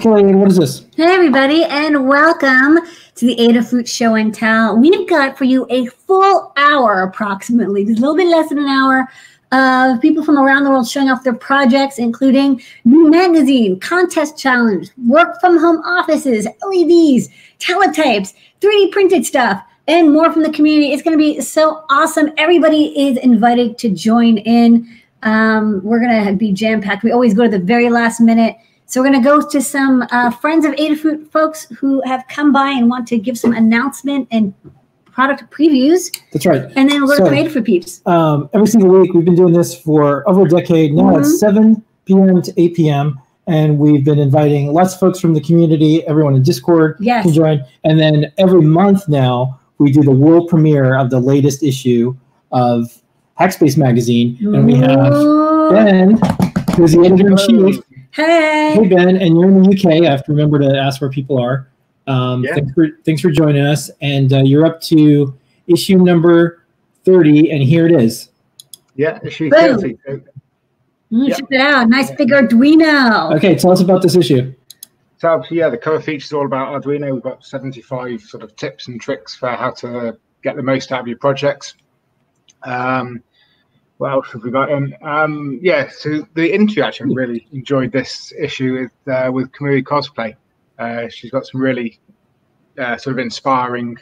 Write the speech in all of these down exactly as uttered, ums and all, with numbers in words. Victoria, what is this? Hey, everybody, and welcome to the Adafruit Show and Tell. We've got for you a full hour, approximately, just a little bit less than an hour, of people from around the world showing off their projects, including new magazine, contest challenge, work from home offices, L E Ds, teletypes, three D printed stuff, and more from the community. It's going to be so awesome. Everybody is invited to join in. Um, we're going to be jam-packed. We always go to the very last minute. So we're going to go to some uh, Friends of Adafruit folks who have come by and want to give some announcement and product previews. That's right. And then we'll go so, to Adafruit peeps. Um, every single week, we've been doing this for over a decade. Now mm-hmm. It's seven p m to eight p m And we've been inviting lots of folks from the community. Everyone in Discord yes. can join. And then every month now, we do the world premiere of the latest issue of Hackspace Magazine. Ooh. And we have Ben, who's the editor-in-chief. Hey. Hey, Ben, and you're in the U K. I have to remember to ask where people are. Um, yeah. thanks, for, thanks for joining us. And uh, you're up to issue number thirty, and here it is. Yeah, issue thirty. Mm, yeah. Check it out. Nice big Arduino. Okay, tell us about this issue. So, yeah, the cover feature is all about Arduino. We've got seventy-five sort of tips and tricks for how to get the most out of your projects. Um, What else have we got? Um, um, yeah, so the interview, actually really enjoyed this issue with uh, with Kamui Cosplay. Uh, she's got some really uh, sort of inspiring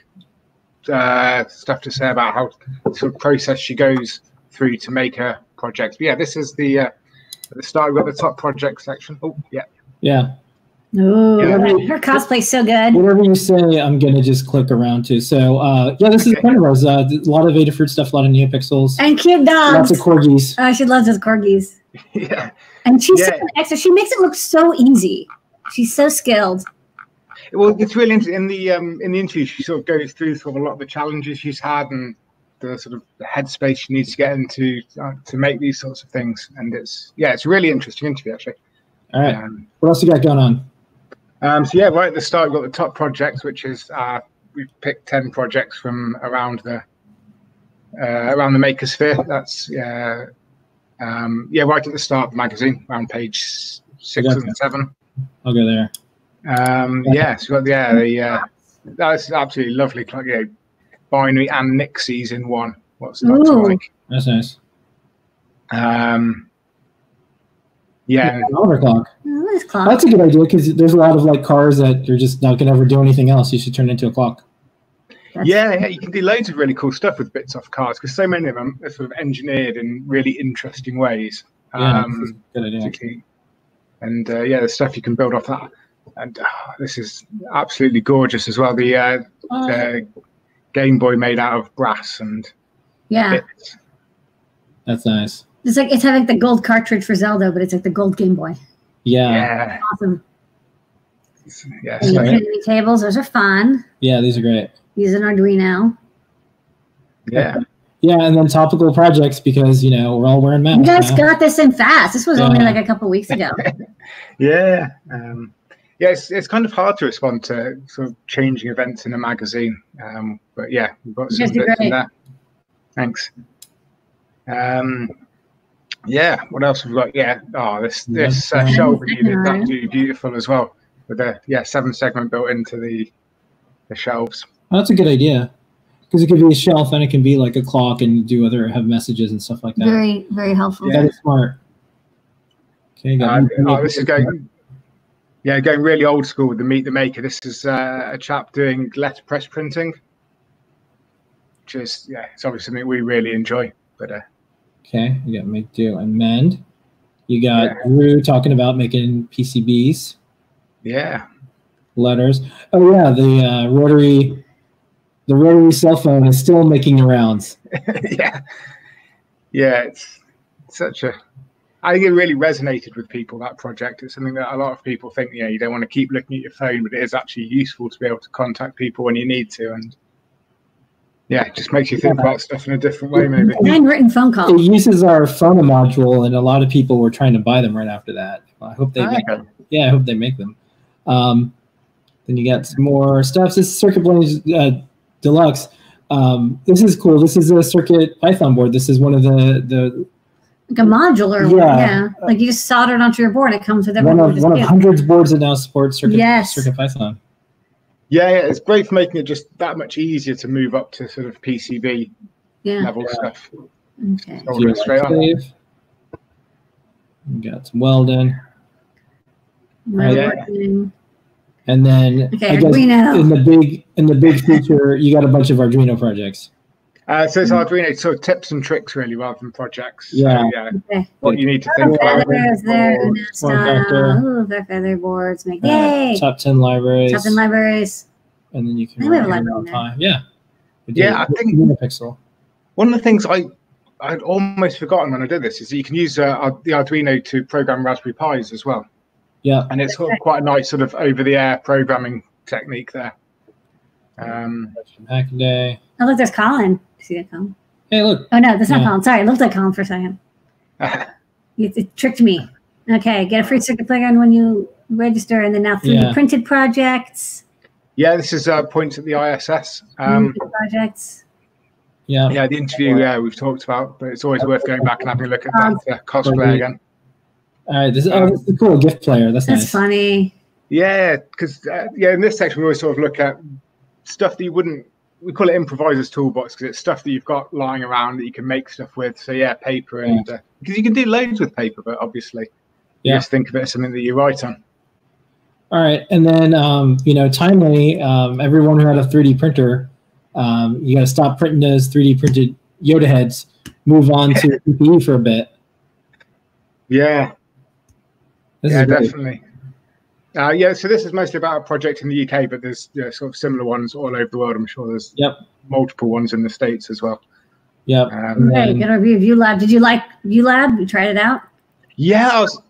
uh, stuff to say about how sort of process she goes through to make her projects. But yeah, this is the uh, at the start. We've got the top project section. Oh, yeah, yeah. Ooh, yeah. Her cosplay's so good. Whatever you say, I'm going to just click around to. So, uh, yeah, this okay. is a friend of ours. Uh, a lot of Adafruit stuff, a lot of NeoPixels. And cute dogs. Lots of corgis. Oh, she loves those corgis. Yeah. And she's yeah. such an extra. She makes it look so easy. She's so skilled. Well, it's really interesting. In the, um, in the interview, she sort of goes through sort of a lot of the challenges she's had and the sort of the headspace she needs to get into uh, to make these sorts of things. And it's, yeah, it's a really interesting interview, actually. All right. Um, what else you got going on? Um, so, yeah, right at the start, we've got the top projects, which is uh, we've picked ten projects from around the uh, around the Makersphere. That's, uh, um, yeah, right at the start of the magazine, around page six and that. seven. I'll go there. Um, yeah. yeah, so, yeah, the, uh, that's absolutely lovely. Like, you know, binary and Nixies in one. What's that like? That's nice. Um, Yeah, overclock. Oh, that's a good idea because there's a lot of like cars that you're just not gonna ever do anything else. You should turn into a clock. That's yeah, yeah, you can do loads of really cool stuff with bits off cars because so many of them are sort of engineered in really interesting ways. Yeah, um, good idea. And uh, yeah, the stuff you can build off that. And uh, this is absolutely gorgeous as well. The, uh, oh. the Game Boy made out of brass and yeah, bits. That's nice. It's like it's having the gold cartridge for Zelda, but it's like the gold Game Boy. Yeah, yeah. Awesome. Yeah, so yeah. Tables, those are fun. Yeah, these are great. Use an Arduino. Yeah, yeah, and then topical projects because you know we're all wearing masks. You guys now. got this in fast. This was yeah. only like a couple weeks ago. yeah, um, yeah, it's it's kind of hard to respond to sort of changing events in a magazine, um, but yeah, we've got some bits in there. Thanks. Um. Yeah, what else have we got? Yeah, oh, this this uh, shelf you did that's really beautiful as well with the yeah seven segment built into the the shelves. Oh, that's a good idea because it could be a shelf and it can be like a clock and do other have messages and stuff like that. Very very helpful. Yeah. That is smart. Okay, uh, oh, this is going yeah going really old school with the Meet the Maker. This is uh, a chap doing letterpress printing. Just yeah, it's obviously something we really enjoy, but. Uh, Okay, you got make, do, and mend. You got yeah. Drew talking about making P C Bs. Yeah. Letters. Oh yeah, the uh, rotary, the rotary cell phone is still making the rounds. yeah. Yeah, it's such a. I think it really resonated with people, that project. It's something that a lot of people think, yeah, you don't want to keep looking at your phone, but it is actually useful to be able to contact people when you need to, and. Yeah, it just makes you think yeah. about stuff in a different way, maybe. Handwritten phone call. It uses our phone module, and a lot of people were trying to buy them right after that. I hope they. Oh, make okay. them. Yeah, I hope they make them. Um, then you got some more stuff. This is CircuitBlaze uh, Deluxe. Um, this is cool. This is a Circuit Python board. This is one of the the Like a modular yeah. one, yeah. Uh, like you just solder it onto your board. It comes with every one of, board one of hundreds of boards that now support Circuit, yes. CircuitPython. Yeah, yeah, it's great for making it just that much easier to move up to sort of P C B yeah. level yeah. stuff. Okay. Solder it straight on. We got some welding. Right. Yeah. And then okay, I guess in the big in the big feature, you got a bunch of Arduino projects. Uh, so it's Arduino, it's sort of tips and tricks really, rather than projects. Yeah. So, yeah. Okay. What you need to think about. Ooh, the feather boards. Make uh, top ten libraries. Top ten libraries. And then you can run it on time. Yeah. Yeah, I think NeoPixel. One of the things I I'd almost forgotten when I did this is that you can use uh, the Arduino to program Raspberry Pis as well. Yeah. And it's sort of quite a nice sort of over-the-air programming technique there. Um, Hack Day. Oh, look, there's Colin. See that, Colin? Hey, look. Oh, no, that's yeah. not Colin. Sorry, it looked like Colin for a second. it, it tricked me. Okay, get a free Circuit Playground when you register, and then now three D yeah. printed projects. Yeah, this is uh, points at the I S S. Um, projects. Yeah. Yeah, the interview yeah. Yeah, we've talked about, but it's always worth going back and having a look at um, that uh, cosplay again. All right, this is, oh, this is a cool gift player. That's, that's nice. That's funny. Yeah, because uh, yeah, in this section we always sort of look at stuff that you wouldn't. We call it improviser's toolbox because it's stuff that you've got lying around that you can make stuff with. So yeah, paper and because yeah. uh, you can do loads with paper, but obviously, yeah. you just think of it as something that you write on. All right, and then um, you know, timely. Um, everyone who had a three D printer, um, you got to stop printing those three D printed Yoda heads. Move on to P P E for a bit. Yeah. This yeah, definitely. Uh, yeah, so this is mostly about a project in the U K, but there's you know, sort of similar ones all over the world. I'm sure there's yep. multiple ones in the States as well. Yeah. Um, okay, good review of U-Lab. Did you like U-Lab? You tried it out? Yeah, I was,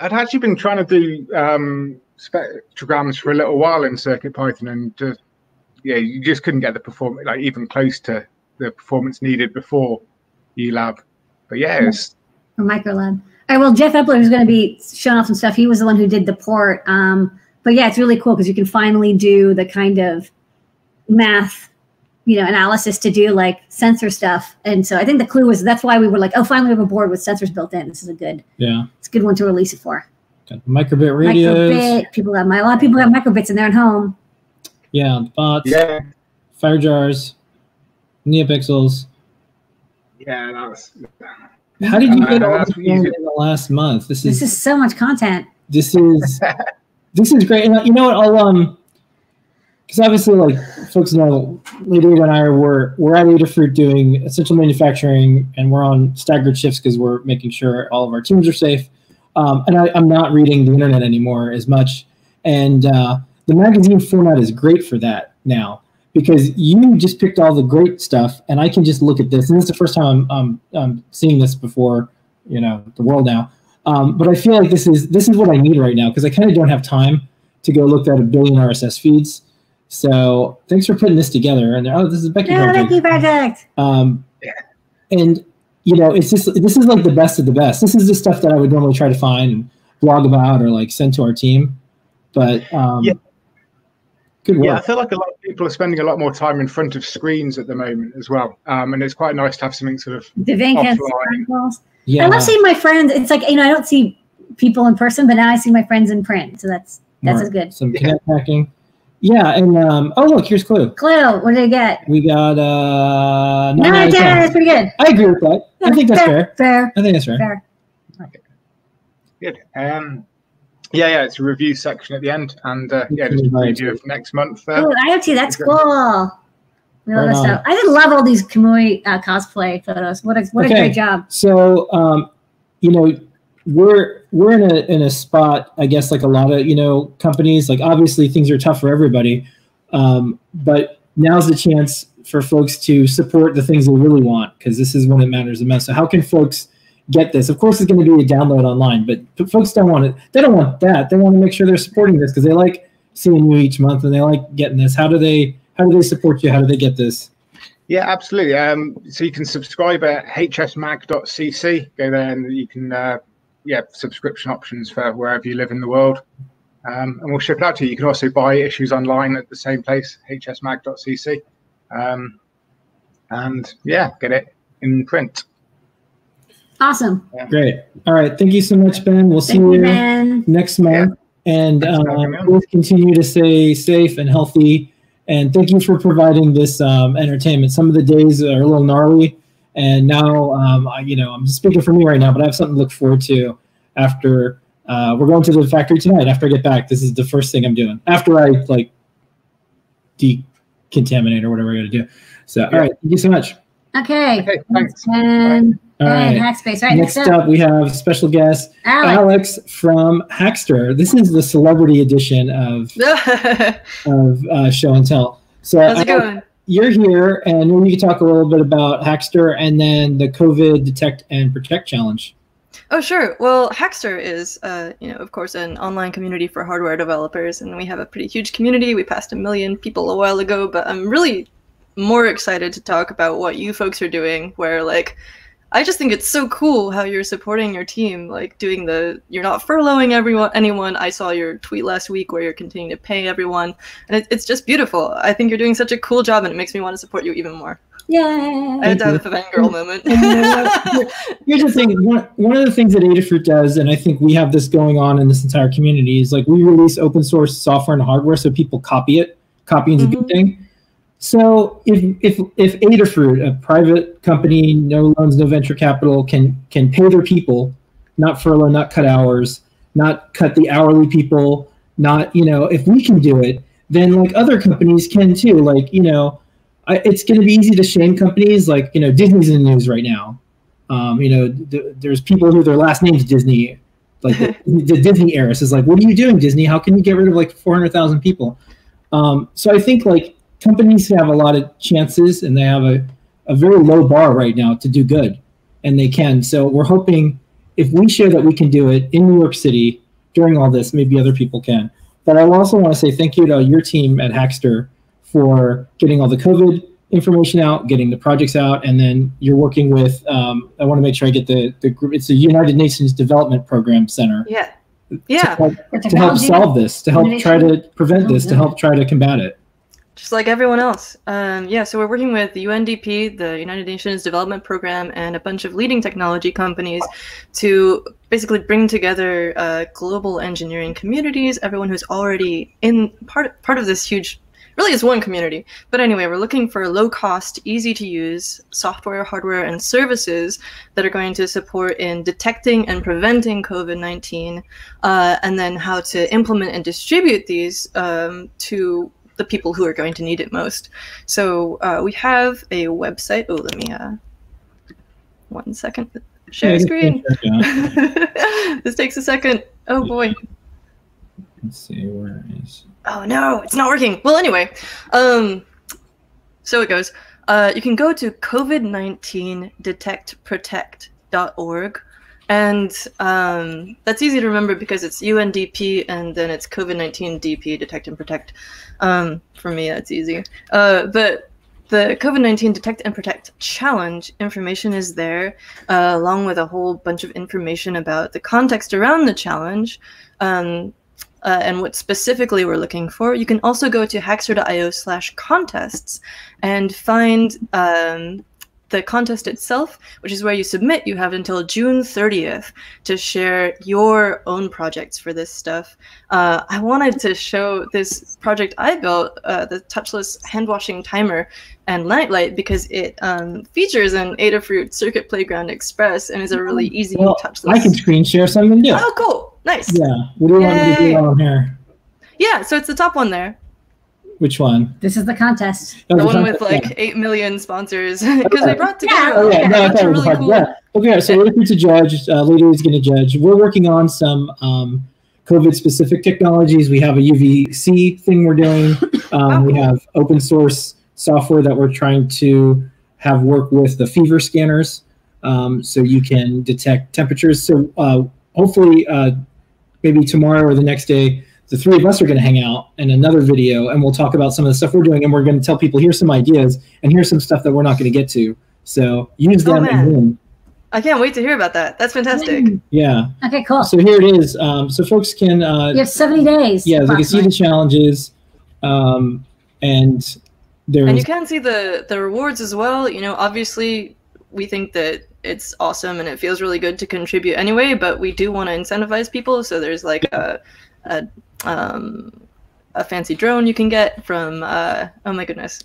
I'd actually been trying to do um, spectrograms for a little while in CircuitPython, and just, yeah, you just couldn't get the performance, like even close to the performance needed before U-Lab. But yeah, it was, or Microlab. All right, well, Jeff Epler is going to be showing off some stuff. He was the one who did the port. Um, but, yeah, it's really cool because you can finally do the kind of math, you know, analysis to do, like, sensor stuff. And so I think the clue was that's why we were like, oh, finally we have a board with sensors built in. This is a good yeah. it's a good one to release it for. Got microbit radios. Microbit. People have, a lot of people have microbits in their own home. Yeah, bots, yeah. fire jars, NeoPixels. Yeah, that was... How did you get all this in the last month? This is this is so much content. This is this is great. And you know what? I'll um, because obviously, like folks know, Lady and I were we're at Adafruit doing essential manufacturing, and we're on staggered shifts because we're making sure all of our teams are safe. Um, and I, I'm not reading the internet anymore as much, and uh, the magazine format is great for that now. Because you just picked all the great stuff, and I can just look at this. And this is the first time I'm, I'm, I'm seeing this before, you know, the world now. Um, but I feel like this is this is what I need right now because I kind of don't have time to go look at a billion R S S feeds. So thanks for putting this together. And oh, this is Becky yeah, project. Becky project. Um, and you know, it's just this is like the best of the best. This is the stuff that I would normally try to find and blog about or like send to our team. But um, yeah. Good work. Yeah, I feel like a lot of people are spending a lot more time in front of screens at the moment as well, um, and it's quite nice to have something sort of offline. Yeah. I love seeing my friends. It's like you know I don't see people in person, but now I see my friends in print, so that's that's as good. Some connect hacking, yeah. And um, oh look, here's Clue. Clue. What did I get? We got uh. No, I did. That's pretty good. I agree with that. I think that's fair. Fair. I think that's fair. Fair. Okay. Good. Um. Yeah, yeah, it's a review section at the end, and uh, yeah, just a preview of next month. Uh, oh, I O T, that's cool. We love this stuff. I did love all these Kamui uh, cosplay photos. What a what okay. a great job. So, um, you know, we're we're in a in a spot, I guess, like a lot of you know companies. Like obviously, things are tough for everybody, um, but now's the chance for folks to support the things they really want because this is when it matters the most. So, how can folks get this? Of course, it's going to be a download online, but folks don't want it. They don't want that. They want to make sure they're supporting this because they like seeing you each month and they like getting this. How do they? How do they support you? How do they get this? Yeah, absolutely. Um, so you can subscribe at h s mag dot c c. Go there and you can, uh, yeah, subscription options for wherever you live in the world, um, and we'll ship it out to you. You can also buy issues online at the same place, h s mag dot c c, um, and yeah, get it in print. Awesome. Yeah. Great. All right. Thank you so much, Ben. We'll see Thank you Ben. next month. Yeah. And um, we'll continue to stay safe and healthy. And thank you for providing this um, entertainment. Some of the days are a little gnarly. And now, um, I, you know, I'm speaking for me right now, but I have something to look forward to after. Uh, we're going to the factory tonight after I get back. This is the first thing I'm doing after I, like, decontaminate or whatever I got to do. So, all right. Thank you so much. Okay. Okay, thanks. And all right. Hackspace. All right, next, next up. up, we have special guest Alex. Alex from Hackster. This is the celebrity edition of, of uh, Show and Tell. So how's it going? You're here, and maybe you can talk a little bit about Hackster and then the COVID Detect and Protect Challenge. Oh, sure. Well, Hackster is, uh, you know, of course, an online community for hardware developers, and we have a pretty huge community. We passed a million people a while ago, but I'm really more excited to talk about what you folks are doing, where, like, I just think it's so cool how you're supporting your team, like doing the, you're not furloughing everyone, anyone. I saw your tweet last week where you're continuing to pay everyone, and it, it's just beautiful. I think you're doing such a cool job, and it makes me want to support you even more. Yeah, I had to have a fangirl moment. Here's the thing, one, one of the things that Adafruit does, and I think we have this going on in this entire community, is like we release open source software and hardware so people copy it. Copying is mm-hmm. a good thing. So if, if, if Adafruit, a private company, no loans, no venture capital, can, can pay their people, not furlough, not cut hours, not cut the hourly people, not, you know, if we can do it, then like other companies can too. Like, you know, I, it's going to be easy to shame companies like, you know, Disney's in the news right now. Um, you know, th there's people who their last name's Disney, like the, the Disney heiress is like, what are you doing, Disney? How can you get rid of like four hundred thousand people? Um, so I think like, companies have a lot of chances, and they have a, a very low bar right now to do good, and they can. So we're hoping if we show that we can do it in New York City during all this, maybe other people can. But I also want to say thank you to your team at Hackster for getting all the COVID information out, getting the projects out, and then you're working with, um, I want to make sure I get the, the group, it's the United Nations Development Program Center. Yeah, yeah. To help, to help solve this, to help try to prevent this, to help try to combat it. Just like everyone else. Um, yeah, so we're working with the U N D P, the United Nations Development Program, and a bunch of leading technology companies to basically bring together uh, global engineering communities, everyone who's already in part, part of this huge, really is one community. But anyway, we're looking for low-cost, easy-to-use software, hardware, and services that are going to support in detecting and preventing COVID nineteen, uh, and then how to implement and distribute these um, to the people who are going to need it most. So uh, we have a website. Oh, let me, uh, one second, share yeah, screen. This takes a second. Oh boy. Let's see, where it is. Oh no, it's not working. Well, anyway, um, so it goes. Uh, you can go to covid nineteen detect protect dot org. And um, that's easy to remember because it's U N D P and then it's COVID nineteen D P, Detect and Protect. Um, for me, that's easy. Uh, but the COVID nineteen Detect and Protect Challenge information is there, uh, along with a whole bunch of information about the context around the challenge um, uh, and what specifically we're looking for. You can also go to hackster dot i o slash contests and find um, the contest itself, which is where you submit. You have until June thirtieth to share your own projects for this stuff. Uh, I wanted to show this project I built, uh, the touchless hand washing timer and nightlight, because it um, features an Adafruit Circuit Playground Express and is a really easy well, touchless. I can screen share something new. Oh, cool. Nice. Yeah. What do you want me to do on here? Yeah, so it's the top one there. Which one? This is the contest. The, the one contest, with like yeah. eight million sponsors. Because okay. we brought together. Yeah. Oh, yeah. No, that's really cool. Yeah. Okay, so we're looking to judge. Uh, Lady is going to judge. We're working on some um, COVID-specific technologies. We have a U V C thing we're doing. Um, oh. We have open source software that we're trying to have work with the fever scanners, um, so you can detect temperatures. So uh, hopefully, uh, maybe tomorrow or the next day, the three of us are going to hang out in another video, and we'll talk about some of the stuff we're doing, and we're going to tell people, here's some ideas, and here's some stuff that we're not going to get to. So use them oh, and win. I can't wait to hear about that. That's fantastic. Yeah. Okay, cool. So here it is. Um, so folks can... Uh, you have seventy days. Yeah, they can see the challenges, um, and there's... And you can see the, the rewards as well. You know, obviously, we think that it's awesome and it feels really good to contribute anyway, but we do want to incentivize people. So there's like a, a, um, a fancy drone you can get from, uh, oh my goodness,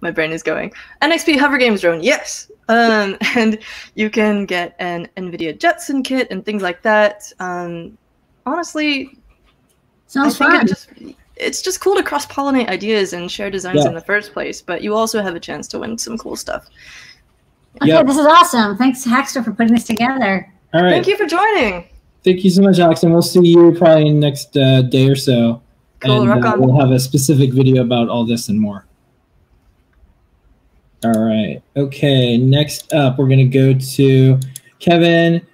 my brain is going. N X P Hover Games drone, yes! Um, and you can get an NVIDIA Jetson kit and things like that. Um, honestly, sounds I think fun. It just, it's just cool to cross-pollinate ideas and share designs yeah. in the first place, but you also have a chance to win some cool stuff. Okay, yep. This is awesome. Thanks, Hackster, for putting this together. All right. Thank you for joining. Thank you so much, Hackster. We'll see you probably next uh, day or so. Cool, and rock uh, on. We'll have a specific video about all this and more. All right. Okay, next up, we're going to go to Kevin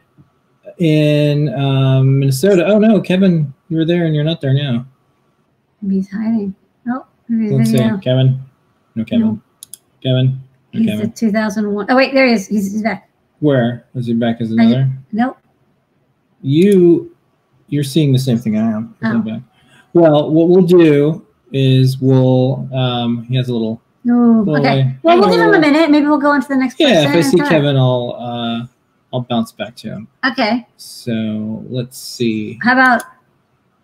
in um, Minnesota. Oh, no, Kevin, you were there and you're not there now. He's hiding. Oh, he's Let's see. Now. Kevin. No, Kevin. No. Kevin. He's okay. at two thousand one. Oh, wait, there he is. He's, he's back. Where? Is he back as another? You, nope. You, you're seeing the same thing I am. Oh. Well, what we'll do is we'll, um, he has a little. No. little okay. Way. Well, we'll give him a minute. Maybe we'll go into the next person. Yeah, if I see Kevin, I'll, uh, I'll bounce back to him. Okay. So let's see. How about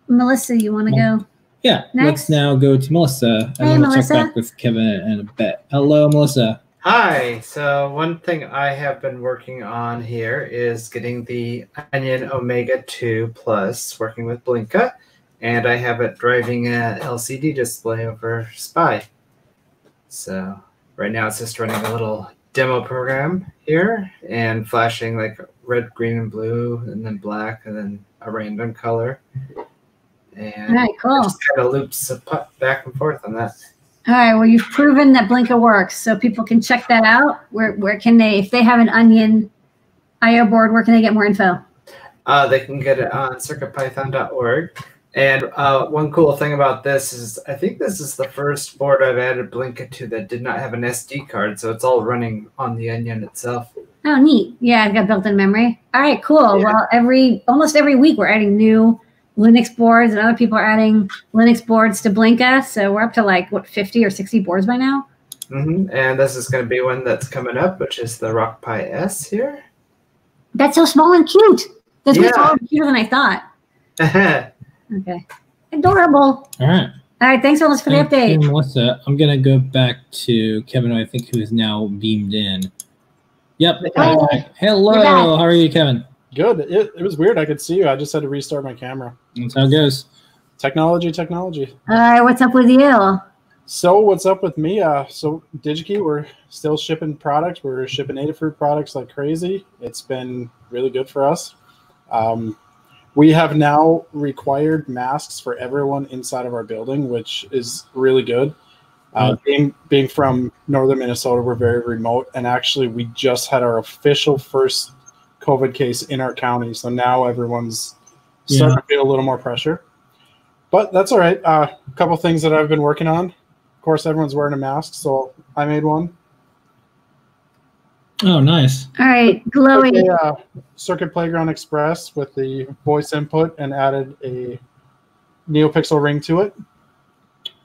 Melissa? You want to well, go? Yeah. Next? Let's now go to Melissa. And hey, then we'll Melissa. check back with Kevin in a bit. Hello, Melissa. Hi, so one thing I have been working on here is getting the Onion Omega two Plus working with Blinka, and I have it driving an L C D display over S P I. So right now it's just running a little demo program here and flashing like red, green, and blue, and then black, and then a random color. And right, cool. It just kind of loops back and forth on that. All right, well, you've proven that Blinka works, so people can check that out. Where where can they, if they have an Onion I O board, where can they get more info? Uh, they can get it on circuit python dot org. And uh, one cool thing about this is I think this is the first board I've added Blinka to that did not have an S D card, so it's all running on the Onion itself. Oh, neat. Yeah, I've got built-in memory. All right, cool. Yeah. Well, every almost every week we're adding new Linux boards, and other people are adding Linux boards to Blinka. So we're up to like, what, fifty or sixty boards by now? Mm-hmm. And this is going to be one that's coming up, which is the Rock Pi S here. That's so small and cute. That's yeah. smaller and cuter than I thought. Okay. Adorable. All right. All right. Thanks so much for the Thank update. You, Melissa. I'm going to go back to Kevin, I think, who is now beamed in. Yep. Hey. All right. Hello. How are you, Kevin? Good. It, it was weird. I could see you. I just had to restart my camera. That's how it goes. Technology, technology. All right. What's up with you? So what's up with me? Uh, so DigiKey, we're still shipping products. We're shipping Adafruit products like crazy. It's been really good for us. Um, we have now required masks for everyone inside of our building, which is really good. Uh, mm-hmm. being, being from northern Minnesota, we're very remote. And actually, we just had our official first COVID case in our county, so now everyone's yeah. starting to feel a little more pressure. But that's all right. Uh, a couple things that I've been working on. Of course, everyone's wearing a mask, so I made one. Oh, nice. All right, Glowy. Okay, uh, Circuit Playground Express with the voice input and added a NeoPixel ring to it.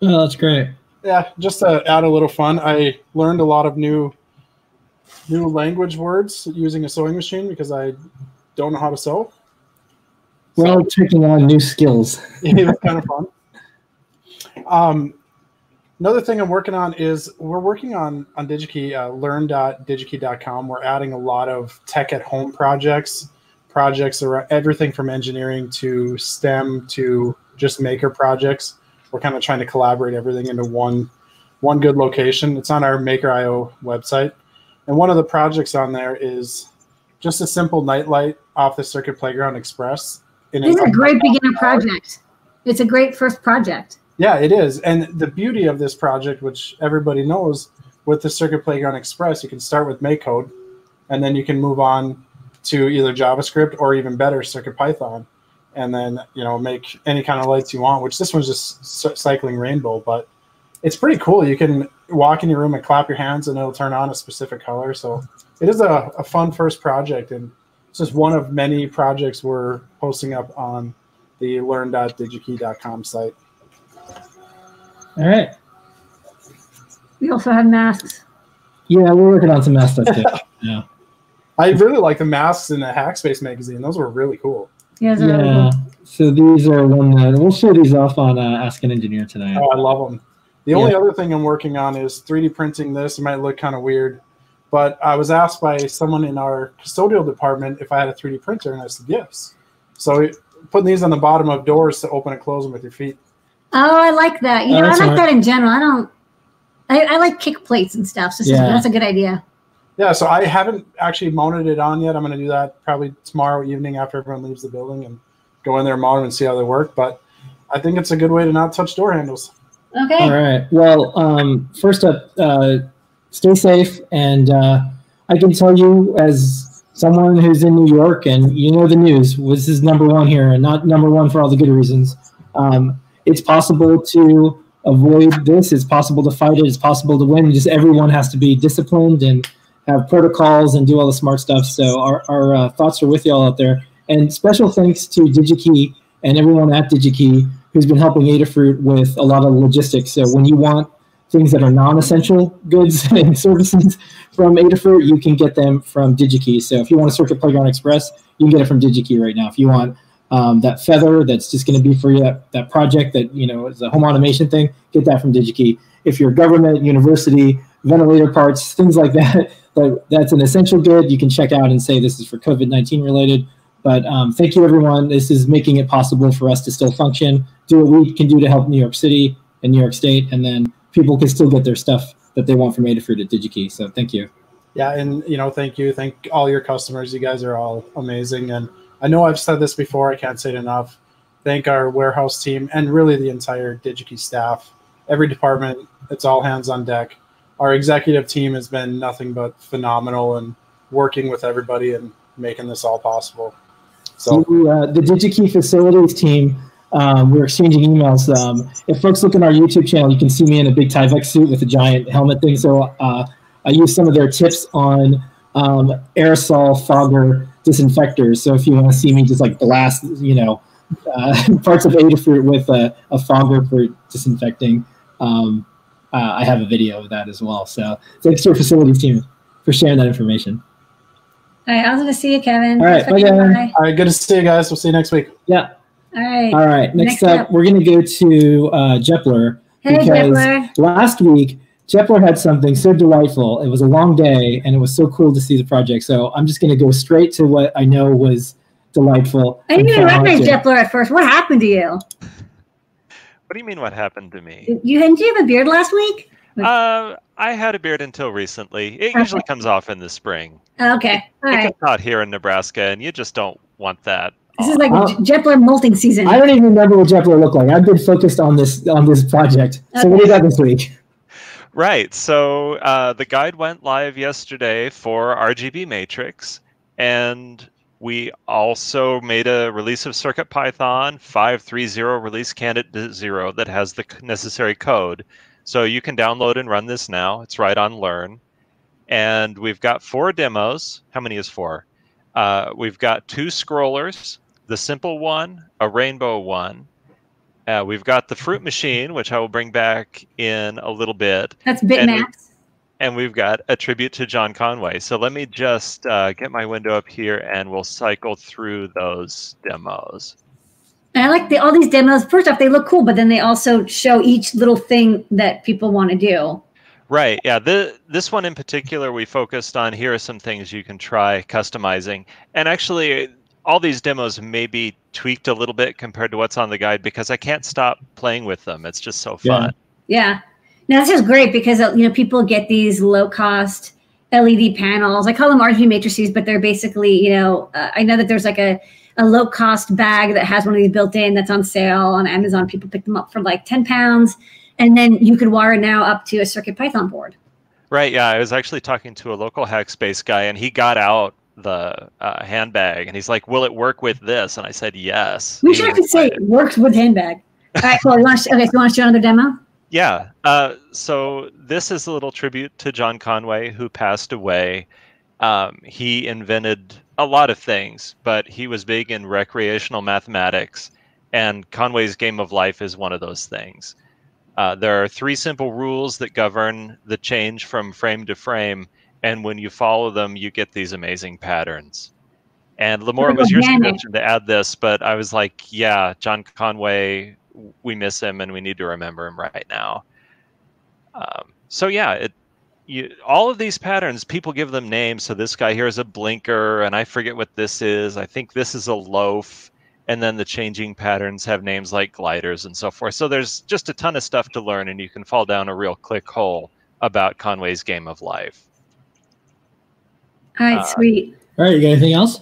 Oh, that's great. Yeah, just to add a little fun. I learned a lot of new new language words using a sewing machine because I don't know how to sew. We're all taking on new skills. It was kind of fun. Um, another thing I'm working on is we're working on, on DigiKey, uh, learn dot digikey dot com. We're adding a lot of tech at home projects, projects around everything from engineering to STEM to just maker projects. We're kind of trying to collaborate everything into one, one good location. It's on our Maker dot I O website. And one of the projects on there is just a simple nightlight off the Circuit Playground Express. This is a great beginner project. It's a great first project. Yeah, it is. And the beauty of this project, which everybody knows, with the Circuit Playground Express, you can start with MakeCode, and then you can move on to either JavaScript or even better, CircuitPython, and then you know make any kind of lights you want, which this one's just cycling rainbow, but it's pretty cool. You can walk in your room and clap your hands, and it'll turn on a specific color. So it is a, a fun first project, and it's just one of many projects we're posting up on the learn dot digikey dot com site. All right. We also have masks. Yeah, we're working on some masks. Yeah. I really like the masks in the Hackspace magazine. Those were really cool. Yeah. Yeah. Really cool. So these are one that we'll show these off on uh, Ask an Engineer tonight. Oh, I love them. The yeah. only other thing I'm working on is three D printing this. It might look kind of weird, but I was asked by someone in our custodial department if I had a three D printer, and I said yes. So putting these on the bottom of doors to open and close them with your feet. Oh, I like that. You know, oh, I like hard. that in general. I don't. I, I like kick plates and stuff. So yeah. that's a good idea. Yeah, so I haven't actually mounted it on yet. I'm going to do that probably tomorrow evening after everyone leaves the building and go in there and mount them and see how they work. But I think it's a good way to not touch door handles. Okay. All right. Well, um, first up, uh, stay safe. And uh, I can tell you as someone who's in New York, and you know the news, this is number one here, and not number one for all the good reasons. Um, it's possible to avoid this. It's possible to fight it. It's possible to win. Just everyone has to be disciplined and have protocols and do all the smart stuff. So our, our uh, thoughts are with you all out there. And special thanks to DigiKey and everyone at DigiKey who's been helping Adafruit with a lot of logistics. So when you want things that are non-essential goods and services from Adafruit, you can get them from DigiKey. So if you want a Circuit Playground Express, you can get it from DigiKey right now. If you want um, that Feather that's just going to be for you, that, that project that, you know, is a home automation thing, get that from DigiKey. If you're government, university, ventilator parts, things like that, but that's an essential good, you can check out and say this is for COVID nineteen related. But um, thank you, everyone. This is making it possible for us to still function, do what we can do to help New York City and New York State, and then people can still get their stuff that they want from Adafruit at DigiKey. So thank you. Yeah, and you know, thank you. Thank all your customers. You guys are all amazing. And I know I've said this before, I can't say it enough. Thank our warehouse team and really the entire DigiKey staff. Every department, it's all hands on deck. Our executive team has been nothing but phenomenal and working with everybody and making this all possible. So uh, the DigiKey facilities team, um, we're exchanging emails. Um, if folks look in our YouTube channel, you can see me in a big Tyvek suit with a giant helmet thing. So uh, I use some of their tips on um, aerosol fogger disinfectors. So if you want to see me just like blast, you know, uh, parts of Adafruit with a, a fogger for disinfecting. Um, Uh, I have a video of that as well. So thanks to our facilities team for sharing that information. All right. I was going to see you, Kevin. All right. Bye, Kevin. Bye. All right. Good to see you guys. We'll see you next week. Yeah. All right. All right. Next, next up, up, we're going to go to uh, Jepler. Hey, Jepler. Last week, Jepler had something so delightful. It was a long day, and it was so cool to see the project. So I'm just going to go straight to what I know was delightful. I didn't even recognize Jepler at first. What happened to you? What do you mean? What happened to me? You didn't you have a beard last week? Uh, I had a beard until recently. It okay. usually comes off in the spring. Okay, it, all it right. comes out here in Nebraska, and you just don't want that. This on. is like uh, Jepler molting season. I don't even remember what Jepler looked like. I've been focused on this on this project. Okay. So what do you got this week? Right. So uh, the guide went live yesterday for R G B Matrix, and we also made a release of CircuitPython five point three point zero release candidate zero that has the necessary code. So you can download and run this now. It's right on Learn. And we've got four demos. How many is four? Uh, we've got two scrollers, the simple one, a rainbow one. Uh, we've got the fruit machine, which I will bring back in a little bit. That's bitmaps. And we've got a tribute to John Conway. So let me just uh, get my window up here, and we'll cycle through those demos. I like the, all these demos. First off, they look cool, but then they also show each little thing that people want to do. Right. Yeah. The, this one in particular, we focused on here are some things you can try customizing. And actually, all these demos may be tweaked a little bit compared to what's on the guide because I can't stop playing with them. It's just so fun. Yeah. Yeah. Now, this is great because, you know, people get these low-cost L E D panels. I call them R G B matrices, but they're basically, you know, uh, I know that there's like a, a low-cost bag that has one of these built-in that's on sale on Amazon. People pick them up for like ten pounds, and then you could wire now up to a CircuitPython board. Right, yeah. I was actually talking to a local Hackspace guy, and he got out the uh, handbag, and he's like, will it work with this? And I said, yes. We should have to say it works with handbag. All right, cool. You want to, okay, so you want to show another demo? Yeah, uh, so this is a little tribute to John Conway, who passed away. Um, he invented a lot of things, but he was big in recreational mathematics, and Conway's Game of Life is one of those things. Uh, there are three simple rules that govern the change from frame to frame, And when you follow them, you get these amazing patterns. And Lamora, was your suggestion to add this, but I was like, yeah, John Conway, we miss him and we need to remember him right now. Um, so yeah, it, you, all of these patterns, people give them names. So this guy here is a blinker, and I forget what this is. I think this is a loaf. And then the changing patterns have names like gliders and so forth. So there's just a ton of stuff to learn, and you can fall down a real click hole about Conway's Game of Life. All right, uh, sweet. All right, you got anything else?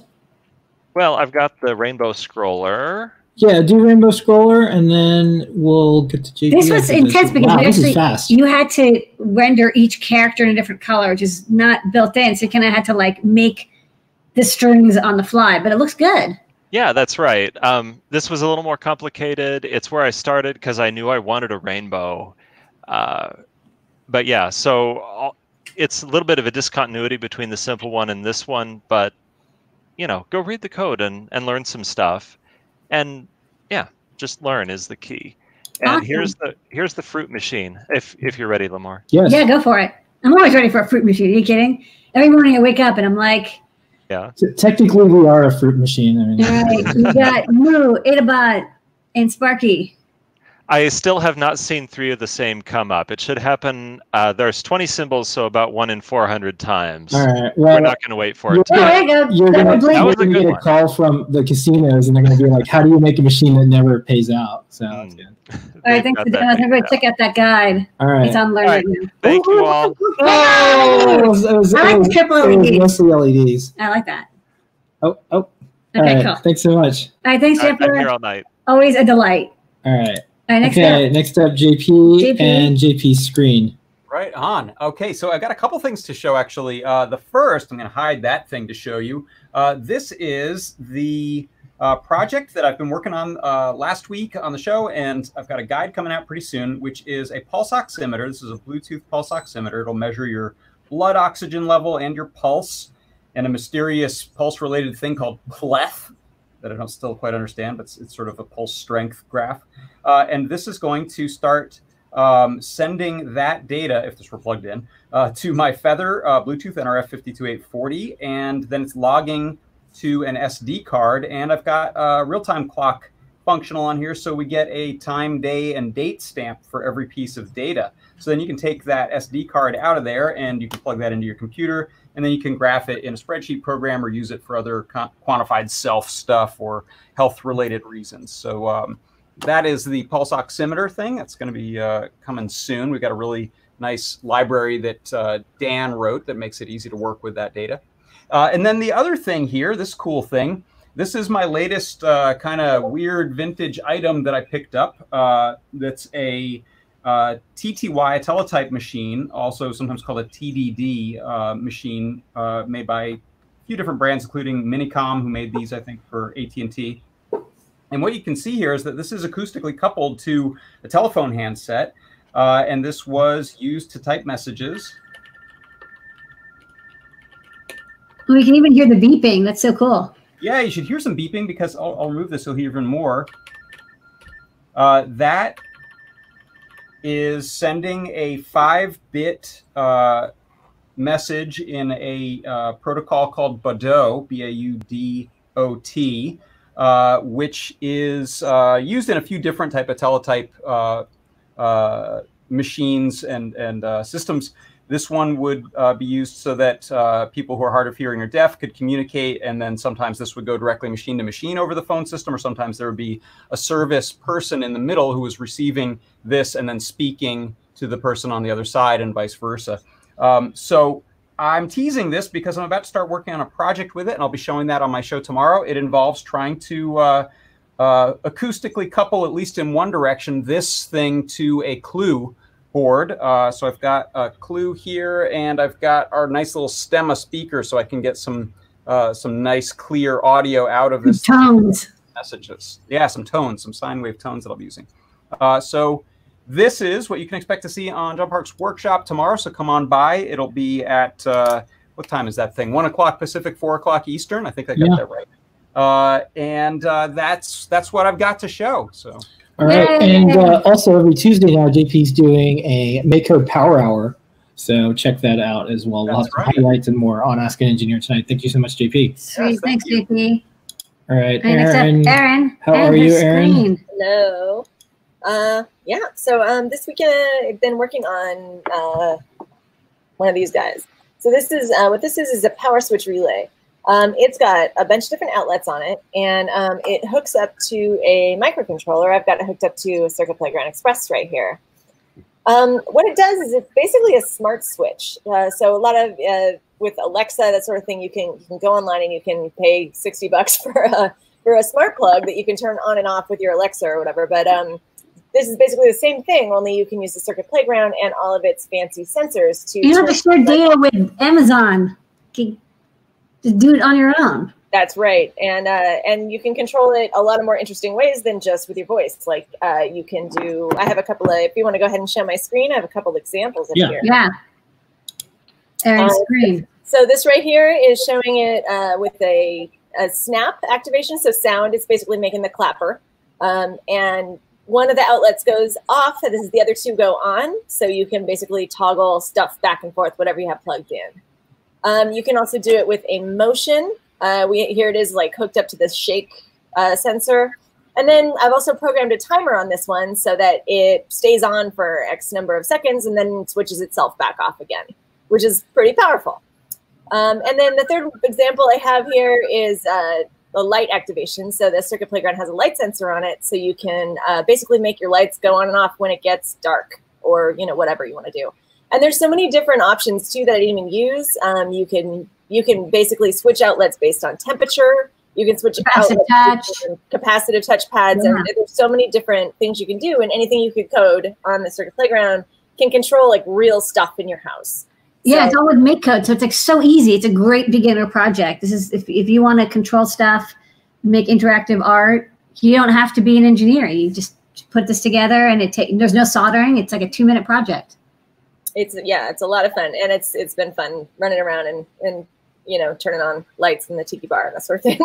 Well, I've got the Rainbow Scroller. Yeah, do Rainbow Scroller, and then we'll get to J P. This was intense because wow, actually, fast. You had to render each character in a different color, which is not built in, so you kind of had to like make the strings on the fly, but it looks good. Yeah, that's right. Um, this was a little more complicated. It's where I started because I knew I wanted a rainbow. Uh, but yeah, so I'll, it's a little bit of a discontinuity between the simple one and this one, but you know, go read the code and, and learn some stuff. And yeah, just learn is the key. And awesome. here's the here's the fruit machine, if if you're ready, Lamar. Yes. Yeah, go for it. I'm always ready for a fruit machine. Are you kidding? Every morning I wake up and I'm like, yeah. So technically, we are a fruit machine. I mean, right. We got Moo, Adabot, and Sparky. I still have not seen three of the same come up. It should happen. Uh, there's twenty symbols, so about one in four hundred times. All right. Well, we're not going to wait for it. There you go. You're going to get a call from the casinos, and they're going to be like, how do you make a machine that never pays out? So that's good. All right. Thanks for that. Everybody check out that guide. All right. It's on Learn. Thank you all. Oh, I like the triple L E Ds. Mostly L E Ds. I like that. Oh, oh. Okay, cool. Thanks so much. All right. Thanks, Jeff. I'm here all night. Always a delight. All right. Right, next okay, up. next up, J P, J P and J P's screen. Right on. Okay, so I got a couple things to show, actually. Uh, the first, I'm going to hide that thing to show you. Uh, this is the uh, project that I've been working on uh, last week on the show, and I've got a guide coming out pretty soon, which is a pulse oximeter. This is a Bluetooth pulse oximeter. It'll measure your blood oxygen level and your pulse, and a mysterious pulse-related thing called pleth that I don't still quite understand, but it's, it's sort of a pulse strength graph. Uh, and this is going to start um, sending that data, if this were plugged in, uh, to my Feather uh, Bluetooth N R F five two eight four zero. And then it's logging to an S D card. And I've got a real-time clock functional on here. So we get a time, day, and date stamp for every piece of data. So then you can take that S D card out of there, and you can plug that into your computer. And then you can graph it in a spreadsheet program or use it for other quantified self stuff or health-related reasons. So um, that is the pulse oximeter thing. That's going to be uh, coming soon. We've got a really nice library that uh, Dan wrote that makes it easy to work with that data. Uh, and then the other thing here, this cool thing, this is my latest uh, kind of weird vintage item that I picked up. Uh, that's a Uh, T T Y, a teletype machine, also sometimes called a T D D uh, machine, uh, made by a few different brands, including Minicom, who made these, I think, for A T and T. And what you can see here is that this is acoustically coupled to a telephone handset, uh, and this was used to type messages. We can even hear the beeping. That's so cool. Yeah, you should hear some beeping, because I'll, I'll remove this so you'll hear even more. Uh, that is sending a five bit uh, message in a uh, protocol called Baudot, B A U D O T, uh, which is uh, used in a few different type of teletype uh, uh, machines and, and uh, systems. This one would uh, be used so that uh, people who are hard of hearing or deaf could communicate, and then sometimes this would go directly machine to machine over the phone system, or sometimes there would be a service person in the middle who was receiving this and then speaking to the person on the other side, and vice versa. Um, so I'm teasing this because I'm about to start working on a project with it, and I'll be showing that on my show tomorrow. It involves trying to uh, uh, acoustically couple, at least in one direction, this thing to a Clue board. Uh, so I've got a Clue here, and I've got our nice little stemma speaker, so I can get some uh, some nice clear audio out of this. Tones. Messages. Yeah, some tones, some sine wave tones that I'll be using. Uh, so this is what you can expect to see on John Park's workshop tomorrow. So come on by. It'll be at uh, what time is that thing? One o'clock Pacific, four o'clock Eastern. I think I got yeah. that right. Uh, and uh, that's that's what I've got to show. So. All right, and uh, also every Tuesday now, J P's doing a MakeCode Power Hour. So check that out as well. That's Lots right. of highlights and more on Ask an Engineer tonight. Thank you so much, J P. Sweet. Yes, thanks, you. J P. All right, Erin. Erin, how Aaron are you, Erin? Hello. Uh, yeah. So um, this weekend I've been working on uh, one of these guys. So this is uh, what this is is a power switch relay. Um, it's got a bunch of different outlets on it, and um, it hooks up to a microcontroller. I've got it hooked up to a Circuit Playground Express right here. Um, what it does is it's basically a smart switch. Uh, so a lot of, uh, with Alexa, that sort of thing, you can, you can go online and you can pay sixty bucks for a, for a smart plug that you can turn on and off with your Alexa or whatever. But um, this is basically the same thing, only you can use the Circuit Playground and all of its fancy sensors to- You don't have to share data with Amazon. You can do it on your own. That's right, and uh, and you can control it a lot of more interesting ways than just with your voice. Like uh, you can do. I have a couple of. If you want to go ahead and show my screen, I have a couple of examples up yeah. here. Yeah. Aaron's um, screen. So this right here is showing it uh, with a, a snap activation. So sound is basically making the clapper, um, and one of the outlets goes off, and this is the other two go on. So you can basically toggle stuff back and forth, whatever you have plugged in. Um, you can also do it with a motion. Uh, we, here it is like hooked up to this shake uh, sensor. And then I've also programmed a timer on this one so that it stays on for X number of seconds and then switches itself back off again, which is pretty powerful. Um, and then the third example I have here is uh, a light activation. So the Circuit Playground has a light sensor on it. So you can uh, basically make your lights go on and off when it gets dark or, you know, whatever you want to do. And there's so many different options too that I didn't even use. Um, you can You can basically switch outlets based on temperature. You can switch capacitive outlets touch. capacitive touch pads. Yeah. And there's so many different things you can do. And anything you could code on the Circuit Playground can control like real stuff in your house. Yeah, so, it's all with MakeCode. So it's like so easy. It's a great beginner project. This is if, if you want to control stuff, make interactive art, you don't have to be an engineer. You just put this together and it take, there's no soldering. It's like a two minute project. It's yeah, it's a lot of fun. And it's it's been fun running around and and you know, turning on lights in the tiki bar and that sort of thing.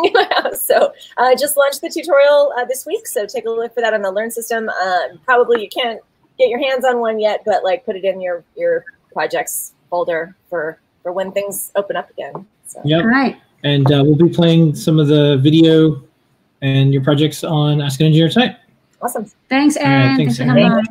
So I uh, just launched the tutorial uh, this week. So take a look for that on the Learn system. Uh, probably you can't get your hands on one yet, but like put it in your your projects folder for, for when things open up again. So. Yep. All right. And uh, we'll be playing some of the video and your projects on Ask an Engineer tonight. Awesome. Thanks, Erin. Right, thanks, thanks Erin.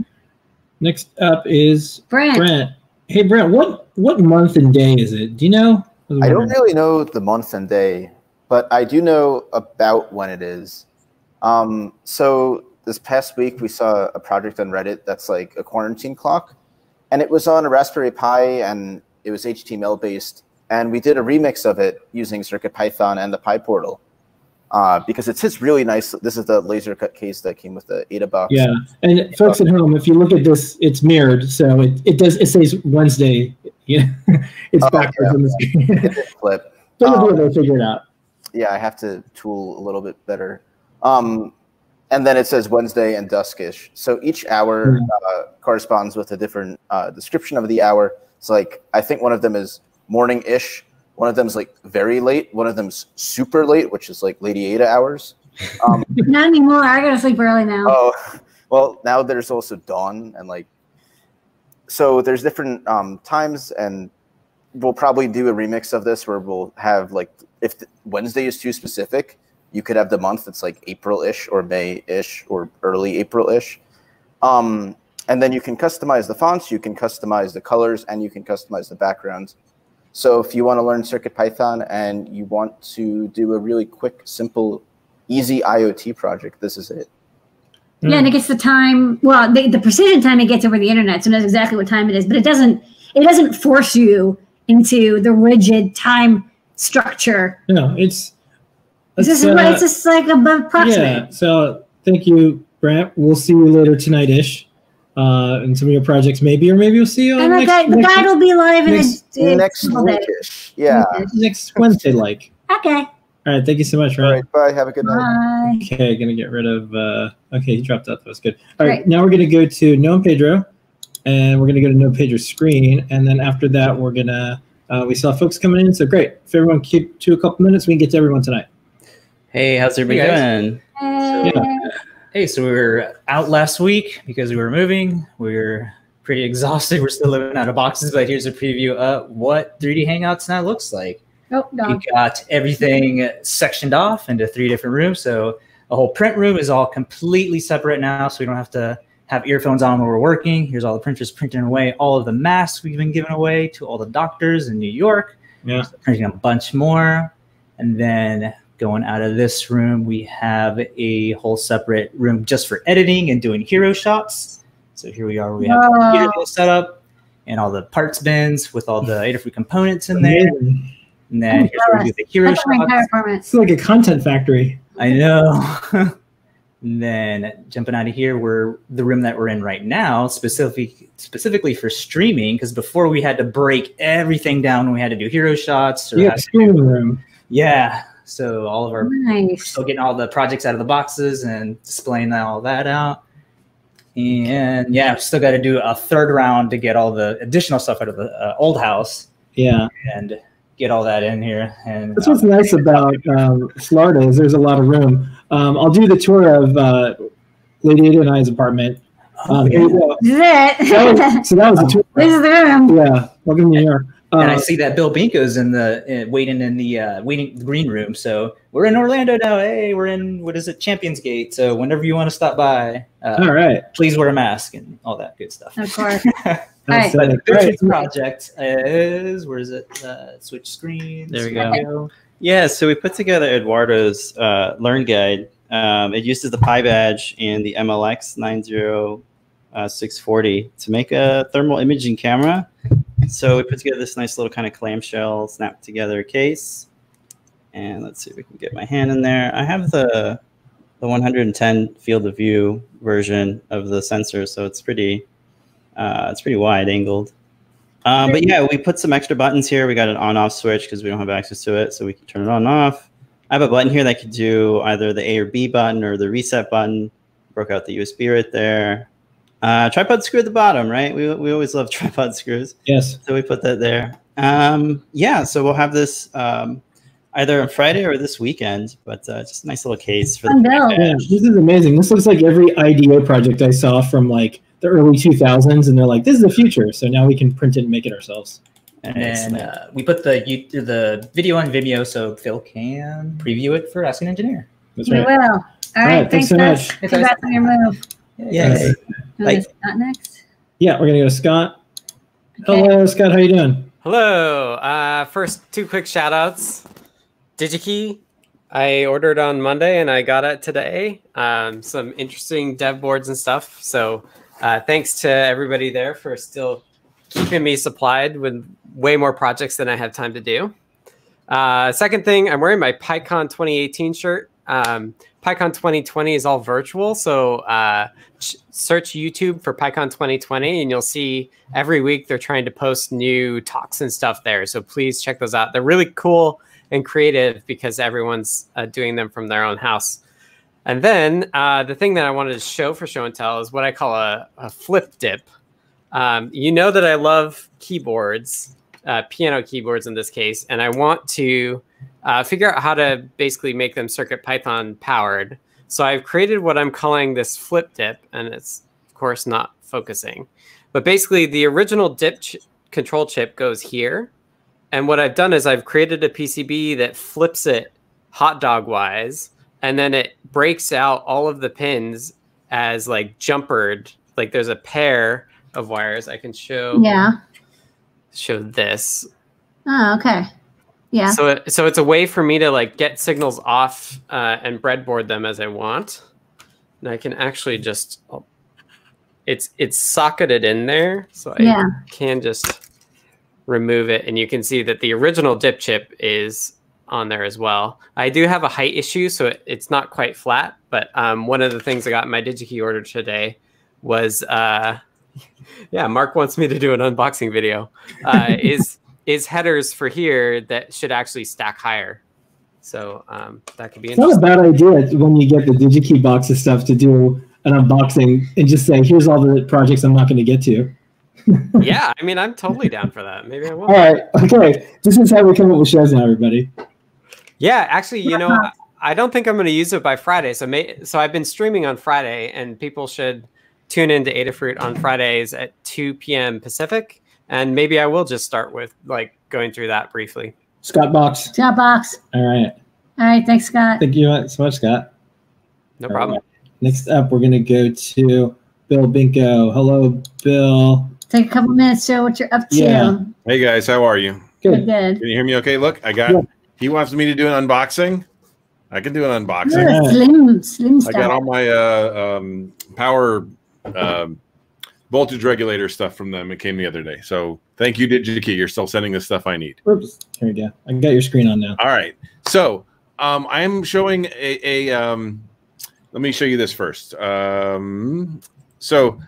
Next up is Brent. Brent. Hey, Brent, what, what month and day is it? Do you know? I don't really know the month and day, but I do know about when it is. Um, so this past week, we saw a project on Reddit that's like a quarantine clock. And it was on a Raspberry Pi, and it was H T M L-based. And we did a remix of it using CircuitPython and the Pi portal. Uh, because it sits really nice. This is the laser cut case that came with the Ada box. Yeah, and folks at home, if you look at this, it's mirrored, so it, it does. It says Wednesday. Yeah, it's oh, backwards yeah. on the screen. Flip. But um, you'll be able to figure it out. Yeah, I have to tool a little bit better. Um, and then it says Wednesday and duskish. So each hour mm-hmm. uh, corresponds with a different uh, description of the hour. It's like I think one of them is morning-ish. One of them's like very late. One of them's super late, which is like Lady Ada hours. Um, Not anymore. I gotta sleep early now. Oh, well, now there's also dawn and like. So there's different um, times, and we'll probably do a remix of this where we'll have like if the, Wednesday is too specific, you could have the month that's like April-ish or May-ish or early April-ish, um, and then you can customize the fonts, you can customize the colors, and you can customize the backgrounds. So if you want to learn CircuitPython and you want to do a really quick, simple, easy IoT project, this is it. Yeah, and it gets the time. Well, the, the precision time it gets over the internet, so it knows exactly what time it is. But it doesn't. It doesn't force you into the rigid time structure. No, it's. This is uh, what it's just like above approximate. Yeah. So thank you, Brent. We'll see you later tonight-ish. Uh, and some of your projects maybe, or maybe we'll see you on next, that, next, the guide will be live next, in a, next weekish. Yeah. Next Wednesday-like. Okay. All right. Thank you so much, Ryan. All right. Bye. Have a good night. Bye. Okay. Going to get rid of uh, – okay. He dropped out. That was good. All right. Great. Now we're going to go to Noam Pedro, and we're going to go to Noam Pedro's screen, and then after that we're going to uh, – we saw folks coming in, so great. If everyone keep to a couple minutes, we can get to everyone tonight. Hey. How's everybody doing? Hey. So, yeah. Hey, so we were out last week because we were moving. We were pretty exhausted. We're still living out of boxes, but here's a preview of what three D Hangouts now looks like. Oh, we got everything sectioned off into three different rooms. So the whole print room is all completely separate now, so we don't have to have earphones on when we're working. Here's all the printers printing away, all of the masks we've been giving away to all the doctors in New York. Yeah. So printing a bunch more. And then going out of this room, we have a whole separate room just for editing and doing hero shots. So here we are, we have the computer set up and all the parts bins with all the Adafruit components in there. And then here's where we do the hero shots. It's like a content factory. I know. And then jumping out of here, we're the room that we're in right now, specific, specifically for streaming, because before we had to break everything down when we had to do hero shots. Or yeah, stream room. Yeah. So all of our nice. We're still getting all the projects out of the boxes and displaying all that out. And yeah, still got to do a third round to get all the additional stuff out of the uh, old house. Yeah. And get all that in here. And that's what's um, nice about um, Florida is there's a lot of room. Um, I'll do the tour of uh, Lady Ada and I's apartment. Um, oh, yeah. This is it. That was, so that was the tour. This is the room. Yeah, welcome to New York. Uh, and I see that Bill Binko's in the uh, waiting in the uh, waiting the green room. So we're in Orlando now. Hey, we're in what is it, Champions Gate. So whenever you want to stop by, uh, all right, please wear a mask and all that good stuff. Of course. Right. But the Bridget project is, where is it? Uh, switch screens. There we go. Yeah, so we put together Eduardo's uh, Learn Guide. Um, it uses the Pi badge and the M L X nine oh six forty to make a thermal imaging camera. So we put together this nice little kind of clamshell snapped together case. And let's see if we can get my hand in there. I have the, the one hundred ten field of view version of the sensor, so it's pretty... Uh, it's pretty wide angled. Um, but yeah, we put some extra buttons here. We got an on off switch because we don't have access to it. So we can turn it on and off. I have a button here that could do either the A or B button or the reset button. Broke out the U S B right there. Uh, tripod screw at the bottom, right? We, we always love tripod screws. Yes. So we put that there. Um, yeah, so we'll have this um, either on Friday or this weekend, but uh, just a nice little case for the yeah, this is amazing. This looks like every idea project I saw from like the early two thousands, and they're like, this is the future. So now we can print it and make it ourselves. And uh, we put the the video on Vimeo so Phil can preview it for Ask an Engineer. That's right. We will. All right. Thanks so much. Congrats on your move. Yes. Scott next. Yeah, we're going to go to Scott. Okay. Hello, Scott. How you doing? Hello. Uh, first, two quick shout outs. DigiKey. I ordered on Monday and I got it today. Um, some interesting dev boards and stuff. So Uh, thanks to everybody there for still keeping me supplied with way more projects than I have time to do. Uh, second thing, I'm wearing my PyCon twenty eighteen shirt. Um, PyCon twenty twenty is all virtual, so uh, search YouTube for PyCon twenty twenty, and you'll see every week they're trying to post new talks and stuff there. So please check those out. They're really cool and creative because everyone's uh, doing them from their own house. And then uh, the thing that I wanted to show for show and tell is what I call a, a flip dip. Um, you know that I love keyboards, uh, piano keyboards in this case, and I want to uh, figure out how to basically make them CircuitPython powered. So I've created what I'm calling this flip dip, and it's of course not focusing. But basically the original dip ch control chip goes here. And what I've done is I've created a P C B that flips it hot dog wise. And then it breaks out all of the pins as like jumpered. Like there's a pair of wires I can show. Yeah. Show this. Oh, okay. Yeah. So it, so it's a way for me to like get signals off uh, and breadboard them as I want. And I can actually just, it's it's socketed in there. So I yeah. can just remove it. And you can see that the original dip chip is on there as well. I do have a height issue, so it, it's not quite flat, but um, one of the things I got in my DigiKey order today was, uh, yeah, Mark wants me to do an unboxing video, uh, is, is headers for here that should actually stack higher. So um, that could be interesting. It's not a bad idea when you get the DigiKey box of stuff to do an unboxing and just say, here's all the projects I'm not going to get to. Yeah, I mean, I'm totally down for that. Maybe I will. All right, okay. This is how we come up with shows now, everybody. Yeah, actually, you know, I don't think I'm going to use it by Friday. So, may, so I've been streaming on Friday, and people should tune into Adafruit on Fridays at two p m Pacific. And maybe I will just start with like going through that briefly. Scott Box. Scott Box. All right. All right. Thanks, Scott. Thank you so much, Scott. No All problem. Right. Next up, we're going to go to Bill Binko. Hello, Bill. Take a couple minutes, show what you're up to. Yeah. Hey, guys. How are you? Good. Good. Can you hear me okay? Look, I got yeah. He wants me to do an unboxing. I can do an unboxing. Good. Slim, slim style. I got all my uh, um, power uh, voltage regulator stuff from them. It came the other day. So thank you, DigiKey. You're still sending the stuff I need. Oops. Here we go. I got your screen on now. All right. So um, I'm showing a... a um, let me show you this first. Um, so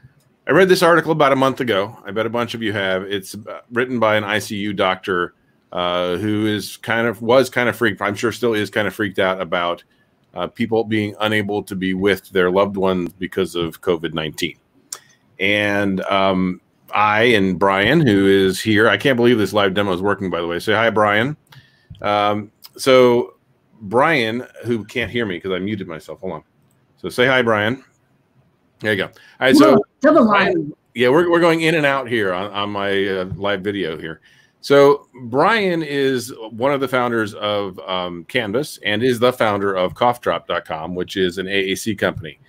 I read this article about a month ago. I bet a bunch of you have. It's written by an I C U doctor uh, who is kind of was kind of freaked. I'm sure still is kind of freaked out about uh, people being unable to be with their loved ones because of COVID nineteen. And um, I and Brian, who is here, I can't believe this live demo is working, by the way. Say hi, Brian. Um, so Brian, who can't hear me because I muted myself. Hold on. So say hi, Brian. There you go. All right, so double line. Yeah, we're we're going in and out here on, on my uh, live video here. So Brian is one of the founders of um, Canvas and is the founder of cough drop dot com, which is an A A C company.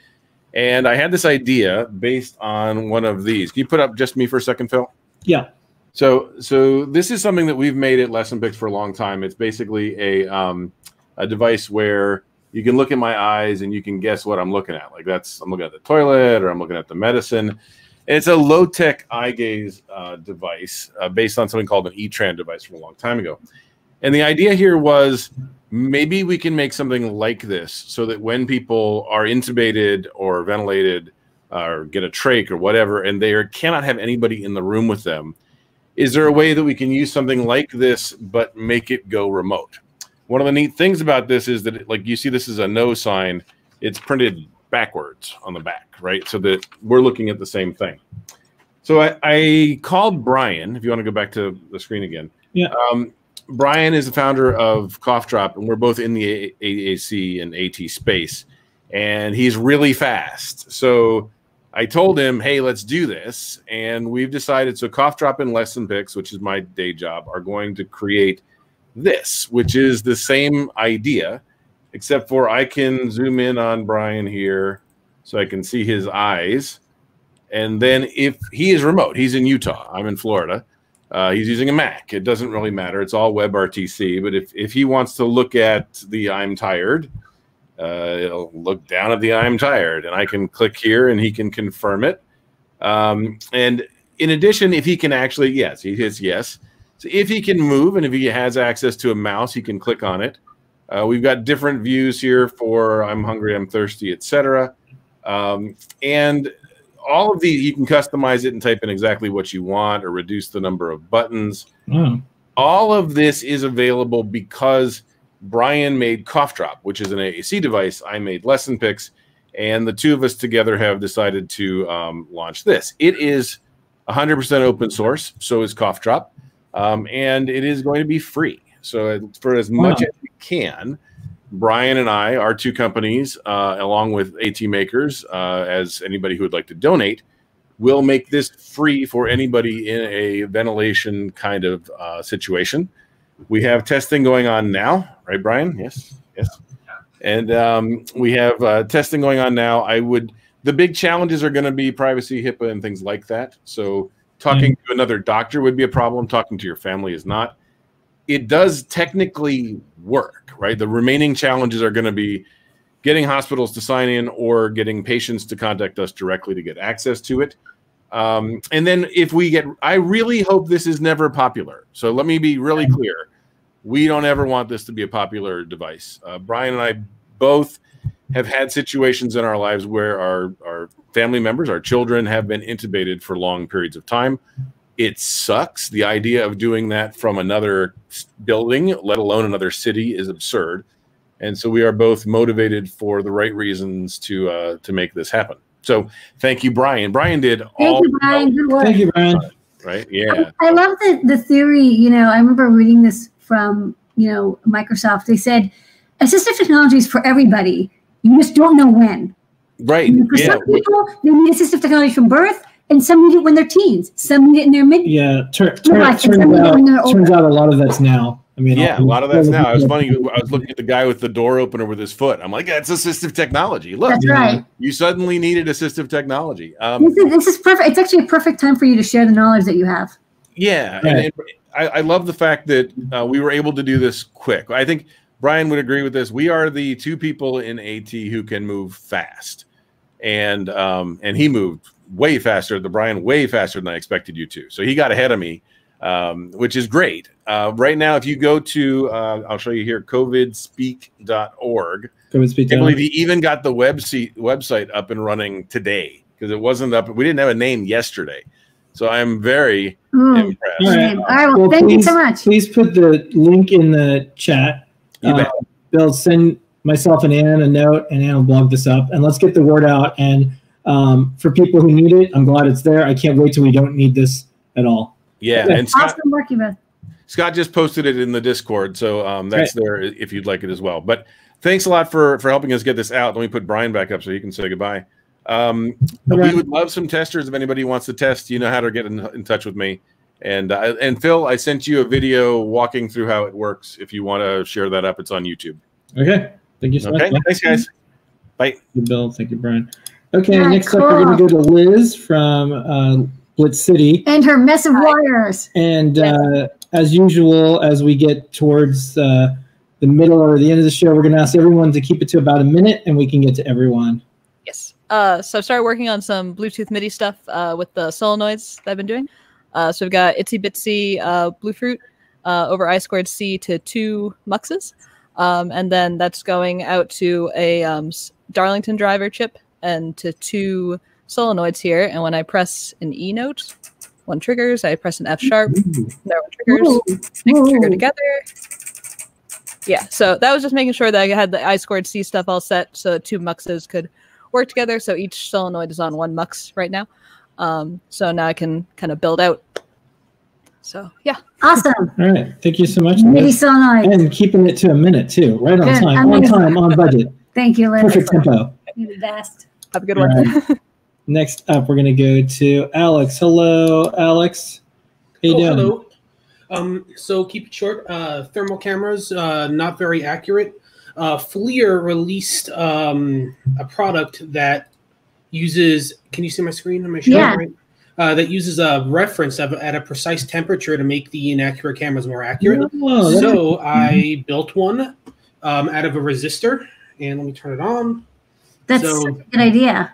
And I had this idea based on one of these. Can you put up just me for a second, Phil? Yeah. So so this is something that we've made at Lesson Picks for a long time. It's basically a um, a device where you can look in my eyes and you can guess what I'm looking at. Like that's, I'm looking at the toilet or I'm looking at the medicine. It's a low tech eye gaze uh, device uh, based on something called an E-Tran device from a long time ago. And the idea here was maybe we can make something like this so that when people are intubated or ventilated uh, or get a trach or whatever, and they are, cannot have anybody in the room with them. Is there a way that we can use something like this, but make it go remote? One of the neat things about this is that, it, like you see, this is a no sign. It's printed backwards on the back, right? So that we're looking at the same thing. So I, I called Brian. If you want to go back to the screen again, yeah. Um, Brian is the founder of CoughDrop, and we're both in the A A C and A T space. And he's really fast. So I told him, hey, let's do this. And we've decided. So CoughDrop and Lesson Picks, which is my day job, are going to create this, which is the same idea, except for I can zoom in on Brian here so I can see his eyes. And then if he is remote, he's in Utah, I'm in Florida. Uh, he's using a Mac. It doesn't really matter. It's all WebRTC. But if, if he wants to look at the I'm tired, uh, it'll look down at the I'm tired. And I can click here and he can confirm it. Um, and in addition, if he can actually, yes, he hits yes. So if he can move and if he has access to a mouse, he can click on it. Uh, we've got different views here for I'm hungry, I'm thirsty, et cetera. Um, and all of these, you can customize it and type in exactly what you want or reduce the number of buttons. Mm. All of this is available because Brian made CoughDrop, which is an A A C device. I made Lesson Picks. And the two of us together have decided to um, launch this. It is one hundred percent open source. So is CoughDrop. Um, and it is going to be free. So for as much wow. as you can, Brian and I, our two companies, uh, along with AT Makers, uh, as anybody who would like to donate, will make this free for anybody in a ventilation kind of uh, situation. We have testing going on now, right, Brian? Yes, yes. And um, we have uh, testing going on now. I would. The big challenges are going to be privacy, HIPAA, and things like that. So. Talking to another doctor would be a problem. Talking to your family is not. It does technically work, right? The remaining challenges are going to be getting hospitals to sign in or getting patients to contact us directly to get access to it. Um, and then if we get, I really hope this is never popular. So let me be really clear. We don't ever want this to be a popular device. Uh, Brian and I both have had situations in our lives where our, our family members, our children have been intubated for long periods of time. It sucks. The idea of doing that from another building, let alone another city, is absurd. And so we are both motivated for the right reasons to uh, to make this happen. So thank you, Brian. Brian did thank all. You, Brian. Good work. Thank you, Brian. Right? Yeah. I, I love the, the theory. You know, I remember reading this from, you know, Microsoft. They said, assistive technology is for everybody. You just don't know when. Right. You know, for yeah. some people, they need assistive technology from birth, and some need it when they're teens. Some need it in their mid. Yeah. Tur tur life, turns, out, turns out a lot of that's now. I mean, yeah, I'll, a lot of that's now. I was funny. I was looking at the guy with the door opener with his foot. I'm like, that's assistive technology. Look, that's right. You suddenly needed assistive technology. Um, this, is, this is perfect. It's actually a perfect time for you to share the knowledge that you have. Yeah, right. and, and I, I love the fact that uh, we were able to do this quick. I think Brian would agree with this. We are the two people in AT who can move fast, and um, and he moved way faster. The Brian way faster than I expected you to. So he got ahead of me. Um, which is great. Uh, right now, if you go to, uh, I'll show you here, covid speak dot org. COVID I believe he even got the web website up and running today because it wasn't up. We didn't have a name yesterday. So I'm very mm. impressed. All right. All right, well, well, thank please, you so much. Please put the link in the chat. Uh, they'll send myself and Ann a note, and Ann will blog this up. And let's get the word out. And um, for people who need it, I'm glad it's there. I can't wait till we don't need this at all. Yeah, and Scott, Scott just posted it in the Discord, so um, that's right. there if you'd like it as well. But thanks a lot for, for helping us get this out. Let me put Brian back up so he can say goodbye. Um, right. We would love some testers. If anybody wants to test, you know how to get in, in touch with me. And, uh, and Phil, I sent you a video walking through how it works. If you want to share that up, it's on YouTube. Okay. Thank you so okay. much. Thanks, guys. Bye. Thank you, Bill. Thank you, Brian. Okay, yeah, next cool. up, we're going to go to Liz from uh, Blitz City and her mess of wires. And uh, as usual, as we get towards uh, the middle or the end of the show, we're going to ask everyone to keep it to about a minute, and we can get to everyone. Yes. Uh, so I've started working on some Bluetooth MIDI stuff uh, with the solenoids that I've been doing. Uh, so we've got Itsy Bitsy uh, Bluefruit uh, over I squared C to two muxes, um, and then that's going out to a um, Darlington driver chip and to two solenoids here, and when I press an E note, one triggers. I press an F sharp, that one triggers. Ooh. Next Ooh. Trigger together. Yeah, so that was just making sure that I had the I squared C stuff all set so two muxes could work together. So each solenoid is on one mux right now. Um, so now I can kind of build out. So yeah. Awesome. All right. Thank you so much. Really solenoid. And keeping it to a minute too. Right on good. time. I'm on time, fun. on budget. Thank you, Liz. Perfect tempo. You're the best. Have a good all one. Right. Next up, we're going to go to Alex. Hello, Alex. How you oh, doing? Hello. Um, so keep it short. Uh, thermal cameras, uh, not very accurate. Uh, FLIR released um, a product that uses, can you see my screen? Am I showing yeah. right? Uh, that uses a reference of, at a precise temperature to make the inaccurate cameras more accurate. Whoa, so I built one um, out of a resistor. And let me turn it on. That's so, a good idea.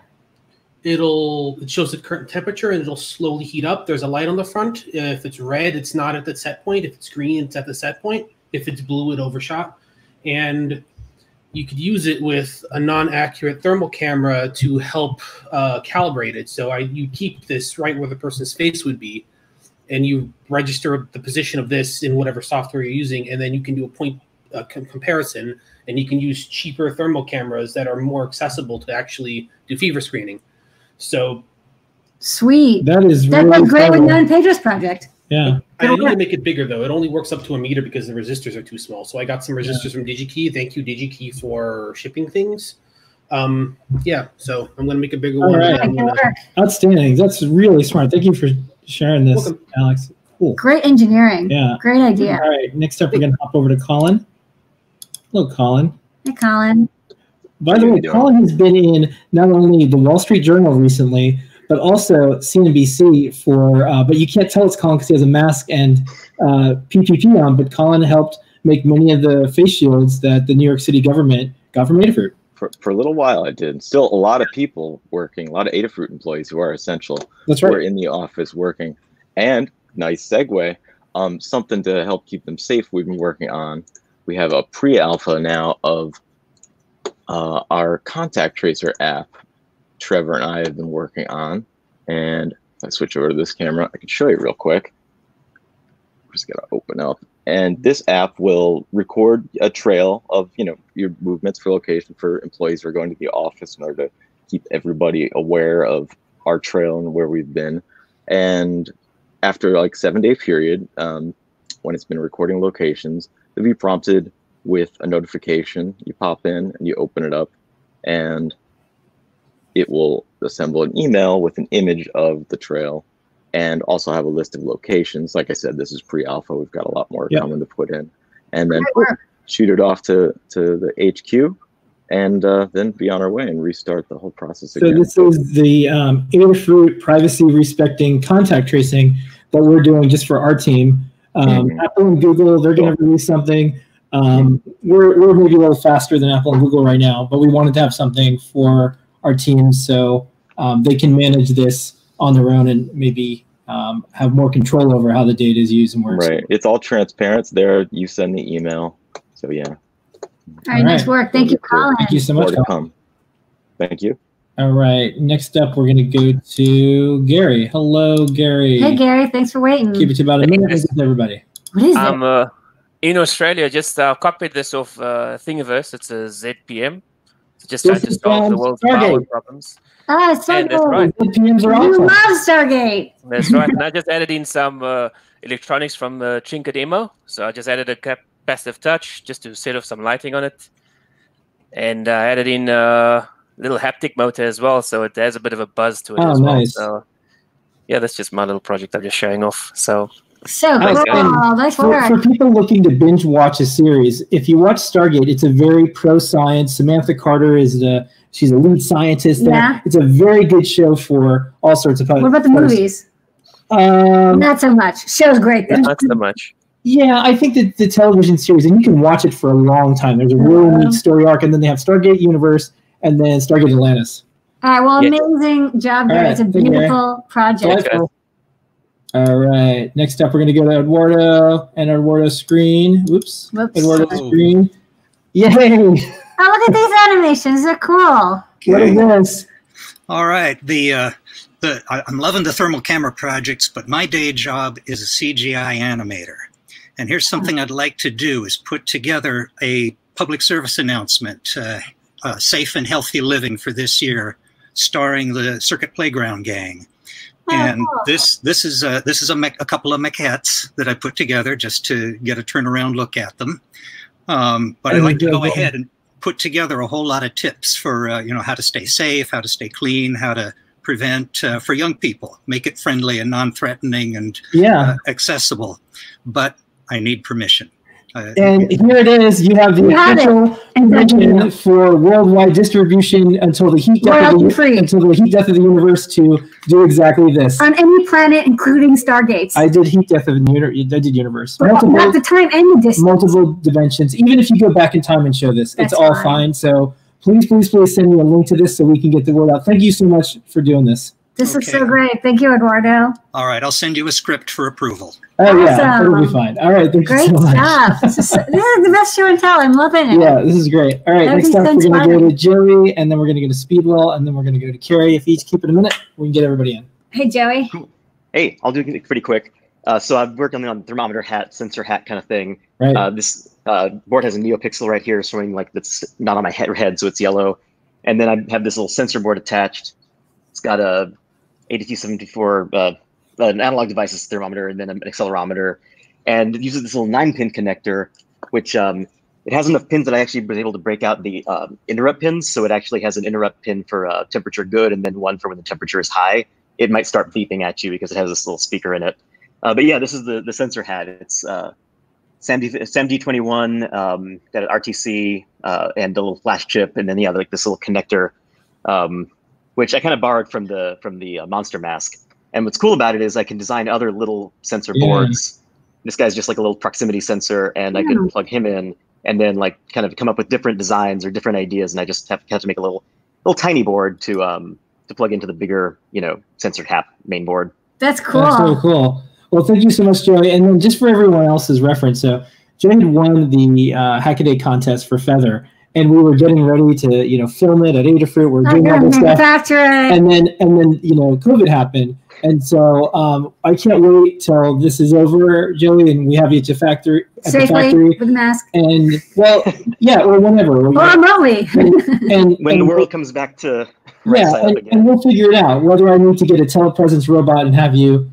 It'll it shows the current temperature and it'll slowly heat up. There's a light on the front. If it's red, it's not at the set point. If it's green, it's at the set point. If it's blue, it overshot. And you could use it with a non-accurate thermal camera to help uh, calibrate it. So I, you keep this right where the person's face would be, and you register the position of this in whatever software you're using, and then you can do a point uh, com comparison, and you can use cheaper thermal cameras that are more accessible to actually do fever screening. So sweet. That is that's really great with non-Pedro's project. Yeah. I need to make it bigger though. It only works up to a meter because the resistors are too small. So I got some resistors yeah. from DigiKey. Thank you, DigiKey, for shipping things. Um, yeah. So I'm going to make a bigger All one. Right. Gonna... Outstanding. That's really smart. Thank you for sharing this, Welcome. Alex. Cool. Great engineering. Yeah. Great idea. All right. Next up, we're going to hop over to Colin. Hello, Colin. Hi, Colin. By the way, Colin has been in not only the Wall Street Journal recently, but also C N B C for, uh, but you can't tell it's Colin because he has a mask and uh, P P P on, but Colin helped make many of the face shields that the New York City government got from Adafruit. For, for a little while I did. Still a lot of people working, a lot of Adafruit employees who are essential. That's right. Who are in the office working. And, nice segue, um, something to help keep them safe we've been working on. We have a pre-alpha now of Uh, our contact tracer app, Trevor and I have been working on. And if I switch over to this camera, I can show you real quick. I'm just gonna open up. And this app will record a trail of, you know, your movements for location for employees who are going to the office in order to keep everybody aware of our trail and where we've been. And after like seven day period, um, when it's been recording locations, it'll be prompted with a notification. You pop in and you open it up, and it will assemble an email with an image of the trail and also have a list of locations. Like I said, this is pre-alpha. We've got a lot more yeah. coming to put in. And then boom, shoot it off to, to the H Q and uh, then be on our way and restart the whole process again. So this is the um, Adafruit privacy-respecting contact tracing that we're doing just for our team. Um, mm-hmm. Apple and Google, they're going to yeah. release something. Um, we're, we're maybe a little faster than Apple and Google right now, but we wanted to have something for our teams so um, they can manage this on their own and maybe um, have more control over how the data is used and works. Right. It's all transparent. It's there. You send the email. So, yeah. All right. All right. Nice work. Thank you, Colin. Thank you so much. Colin. Thank you. All right. Next up, we're going to go to Gary. Hello, Gary. Hey, Gary. Thanks for waiting. Keep it to about a minute. This is everybody. What is I'm, it? Uh, in Australia, just uh, copied this off uh, Thingiverse. It's a Z P M. It's just trying to solve the world's power problems. Ah, Stargate. That's right. Z P Ms are awesome. You love Stargate. That's right. And I just added in some uh, electronics from uh, Trinket Demo. So I just added a capacitive touch just to set off some lighting on it. And I uh, added in... Uh, little haptic motor as well, so it has a bit of a buzz to it oh, as well. Nice. So, yeah, that's just my little project I'm just showing off. So, so nice cool. Nice for, work. For people looking to binge watch a series, if you watch Stargate, it's a very pro-science. Samantha Carter is the she's a lead scientist. There. Yeah. It's a very good show for all sorts of. What about the photos. movies? Um, Not so much. Show's great though. Not so much. Yeah, I think that the television series, and you can watch it for a long time. There's a really um, neat story arc, and then they have Stargate Universe. And then Stargate Atlantis. All right. Well, yes. amazing job, Gary. Right, it's a beautiful right. project. Okay. All right. Next up, we're going to go to Eduardo and Eduardo's screen. Oops. Whoops. Eduardo's oh. screen. Yay. Oh, look at these animations. They're cool. Okay. What is this? All right. The, uh, the, I, I'm loving the thermal camera projects, but my day job is a C G I animator. And here's something I'd like to do is put together a public service announcement. Uh, Uh, safe and Healthy Living for this year, starring the Circuit Playground gang. Oh, and cool. this this is a, this is a, a couple of maquettes that I put together just to get a turnaround look at them. Um, but I'd like to go ahead and put together a whole lot of tips for uh, you know how to stay safe, how to stay clean, how to prevent uh, for young people, make it friendly and non-threatening and yeah. uh, accessible. But I need permission. Uh, and here it is. You have the official permission for worldwide distribution until the heat death of the, until the heat death of the universe to do exactly this on any planet, including Stargates. I did heat death of the universe. I did universe. But multiple, not the time and the distance. Multiple dimensions. Even if you go back in time and show this, That's it's all fine. fine. So please, please, please send me a link to this so we can get the word out. Thank you so much for doing this. This okay. is so great. Thank you, Eduardo. All right. I'll send you a script for approval. Oh, awesome. Yeah. That'll be fine. All right. Thank great you so much. Stuff. This is, this is the best show and tell. I'm loving it. Yeah, this is great. All right. Next up, we're going to go to Joey, and then we're going to go to Speedwell, and then we're going to go to Carrie. If each keep it a minute, we can get everybody in. Hey, Joey. Cool. Hey, I'll do it pretty quick. Uh, so I've worked on the thermometer hat, sensor hat kind of thing. Right. Uh, this uh, board has a NeoPixel right here showing like that's not on my head, so it's yellow. And then I have this little sensor board attached. It's got a eighty-two seventy-four, uh, an analog device's thermometer, and then an accelerometer, and it uses this little nine-pin connector, which um, it has enough pins that I actually was able to break out the um, interrupt pins. So it actually has an interrupt pin for uh, temperature good, and then one for when the temperature is high. It might start beeping at you because it has this little speaker in it. Uh, but yeah, this is the the sensor hat. It's uh, SAMD twenty-one, um, got an R T C uh, and a little flash chip, and then yeah, like this little connector. Um, which I kind of borrowed from the from the uh, monster mask. And what's cool about it is I can design other little sensor yeah. boards. This guy's just like a little proximity sensor, and yeah. I can plug him in and then like kind of come up with different designs or different ideas. And I just have, have to make a little little tiny board to um to plug into the bigger you know sensor cap main board. That's cool. That's so cool. Well, thank you so much, Joey. And then just for everyone else's reference, so Joey won the uh, Hackaday contest for Feather. And we were getting ready to, you know, film it at Adafruit. We're doing all this stuff, and then, and then, you know, COVID happened, and so um, I can't wait till this is over, Joey, and we have you at the factory. At Safely, the factory. With a mask. And well, yeah, or whenever. Or remotely. And, and when and, the world comes back to right yeah, side and, up again. And we'll figure it out. Whether I need to get a telepresence robot and have you.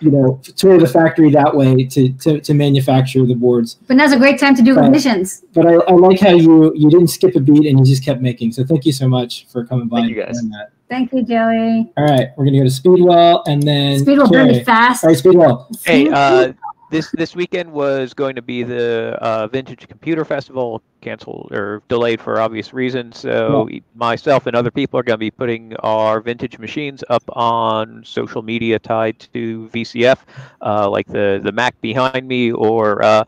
You know, tour the factory that way to, to, to manufacture the boards. But now's a great time to do revisions. But I, I like how you you didn't skip a beat and you just kept making. So thank you so much for coming by. Thank you guys. And that. Thank you, Joey. All right, we're gonna go to Speedwell and then Speedwell pretty fast. All right, Speedwell. Hey, uh, this this weekend was going to be the uh, Vintage Computer Festival, canceled or delayed for obvious reasons. So cool. Myself and other people are gonna be putting our vintage machines up on social media tied to V C F, uh, like the the Mac behind me or. Uh,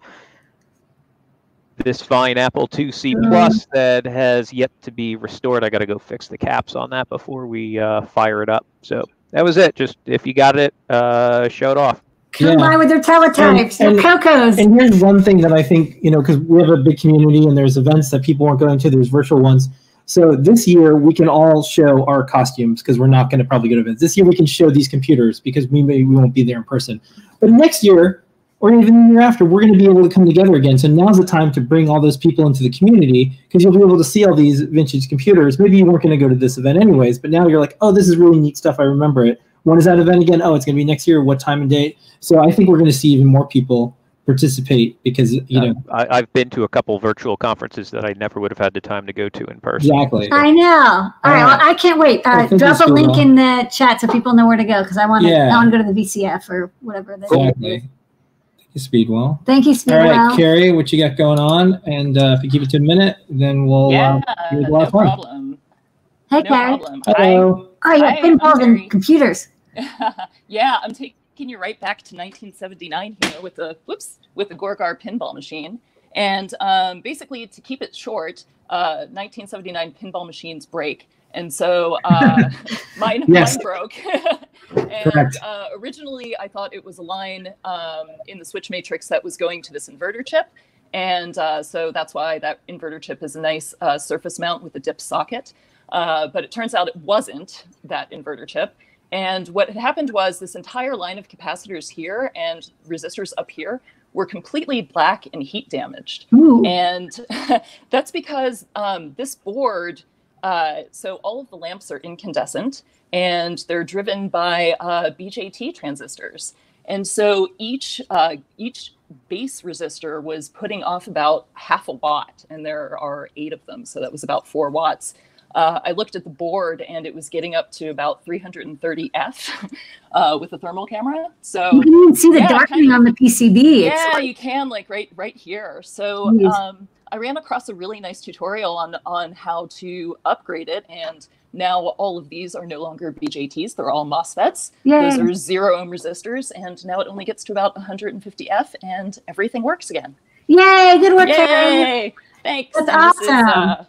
This fine Apple two C Plus that has yet to be restored. I got to go fix the caps on that before we uh, fire it up. So that was it. Just if you got it, uh, show it off. Come by yeah. with their teletypes, and, and, their Cocos. And here's one thing that I think, you know, because we have a big community and there's events that people aren't going to, there's virtual ones. So this year we can all show our costumes because we're not going to probably go to events. This year we can show these computers because we may we won't be there in person. But next year, or even the year after, we're going to be able to come together again. So now's the time to bring all those people into the community because you'll be able to see all these vintage computers. Maybe you weren't going to go to this event anyways, but now you're like, oh, this is really neat stuff. I remember it. When is that event again? Oh, it's going to be next year. What time and date? So I think we're going to see even more people participate because, you know. Uh, I, I've been to a couple virtual conferences that I never would have had the time to go to in person. Exactly. I know. All uh, right. Well, I can't wait. Uh, I drop a link well. in the chat so people know where to go because I want to yeah. I want to go to the V C F or whatever. That exactly. Is. Speedwell. Thank you, Speedwell. All right, Carrie, what you got going on? And uh, if you keep it to a minute, then we'll yeah, uh, give it a lot of fun. Problem. Hey, no Carrie. Problem. Hello. I, oh, you're involved in computers. Yeah, I'm taking you right back to nineteen seventy-nine here with the whoops with the Gorgar pinball machine. And um, basically, to keep it short, uh, nineteen seventy-nine pinball machines break. And so uh, mine, yes. mine broke. And uh, originally, I thought it was a line um, in the switch matrix that was going to this inverter chip. And uh, so that's why that inverter chip is a nice uh, surface mount with a dip socket. Uh, but it turns out it wasn't that inverter chip. And what had happened was this entire line of capacitors here and resistors up here were completely black and heat damaged. Ooh. And that's because um, this board, Uh, so all of the lamps are incandescent, and they're driven by uh, B J T transistors. And so each uh, each base resistor was putting off about half a watt, and there are eight of them, so that was about four watts. Uh, I looked at the board, and it was getting up to about three hundred thirty F uh, with a thermal camera. So you can even see the yeah, darkening on the P C B. Yeah, it's like you can, like right right here. So. Um, I ran across a really nice tutorial on, on how to upgrade it. And now all of these are no longer B J Ts. They're all MOSFETs. Yay. Those are zero ohm resistors. And now it only gets to about one hundred fifty F and everything works again. Yay, good work, Carrie. Thanks. That's and awesome. This is, uh,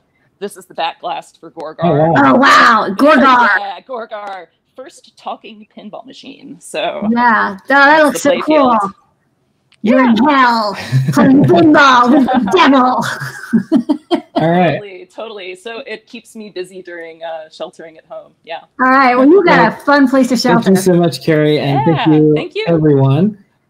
this is the back glass for Gorgar. Oh, wow. Oh, wow. Gorgar. Yeah, Gorgar. First talking pinball machine. So yeah, oh, that looks so cool. Field. You're yeah. in hell playing pinball with the devil. All right. Totally, totally. So it keeps me busy during uh, sheltering at home. Yeah. All right. Well, you got a fun place to shelter. Thank you so much, Carrie, and yeah, thank, you, thank you, everyone.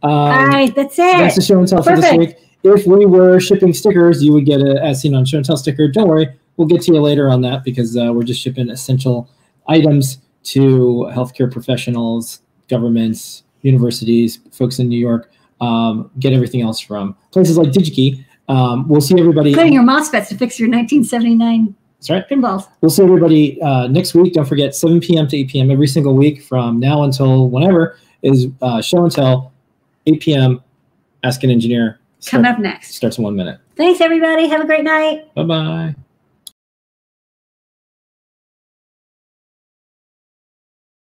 Um, All right. That's it. That's the show and tell for this week. If we were shipping stickers, you would get a As Seen on Show and Tell sticker. Don't worry. We'll get to you later on that because uh, we're just shipping essential items to healthcare professionals, governments, universities, folks in New York. Um, get everything else from places like DigiKey. Um, we'll see everybody. Putting your MOSFETs to fix your nineteen seventy-nine That's right. pinballs. We'll see everybody uh, next week. Don't forget, seven P M to eight P M every single week from now until whenever is uh, Show and Tell, eight P M Ask an Engineer. Start, Coming up next. Starts in one minute. Thanks, everybody. Have a great night. Bye-bye.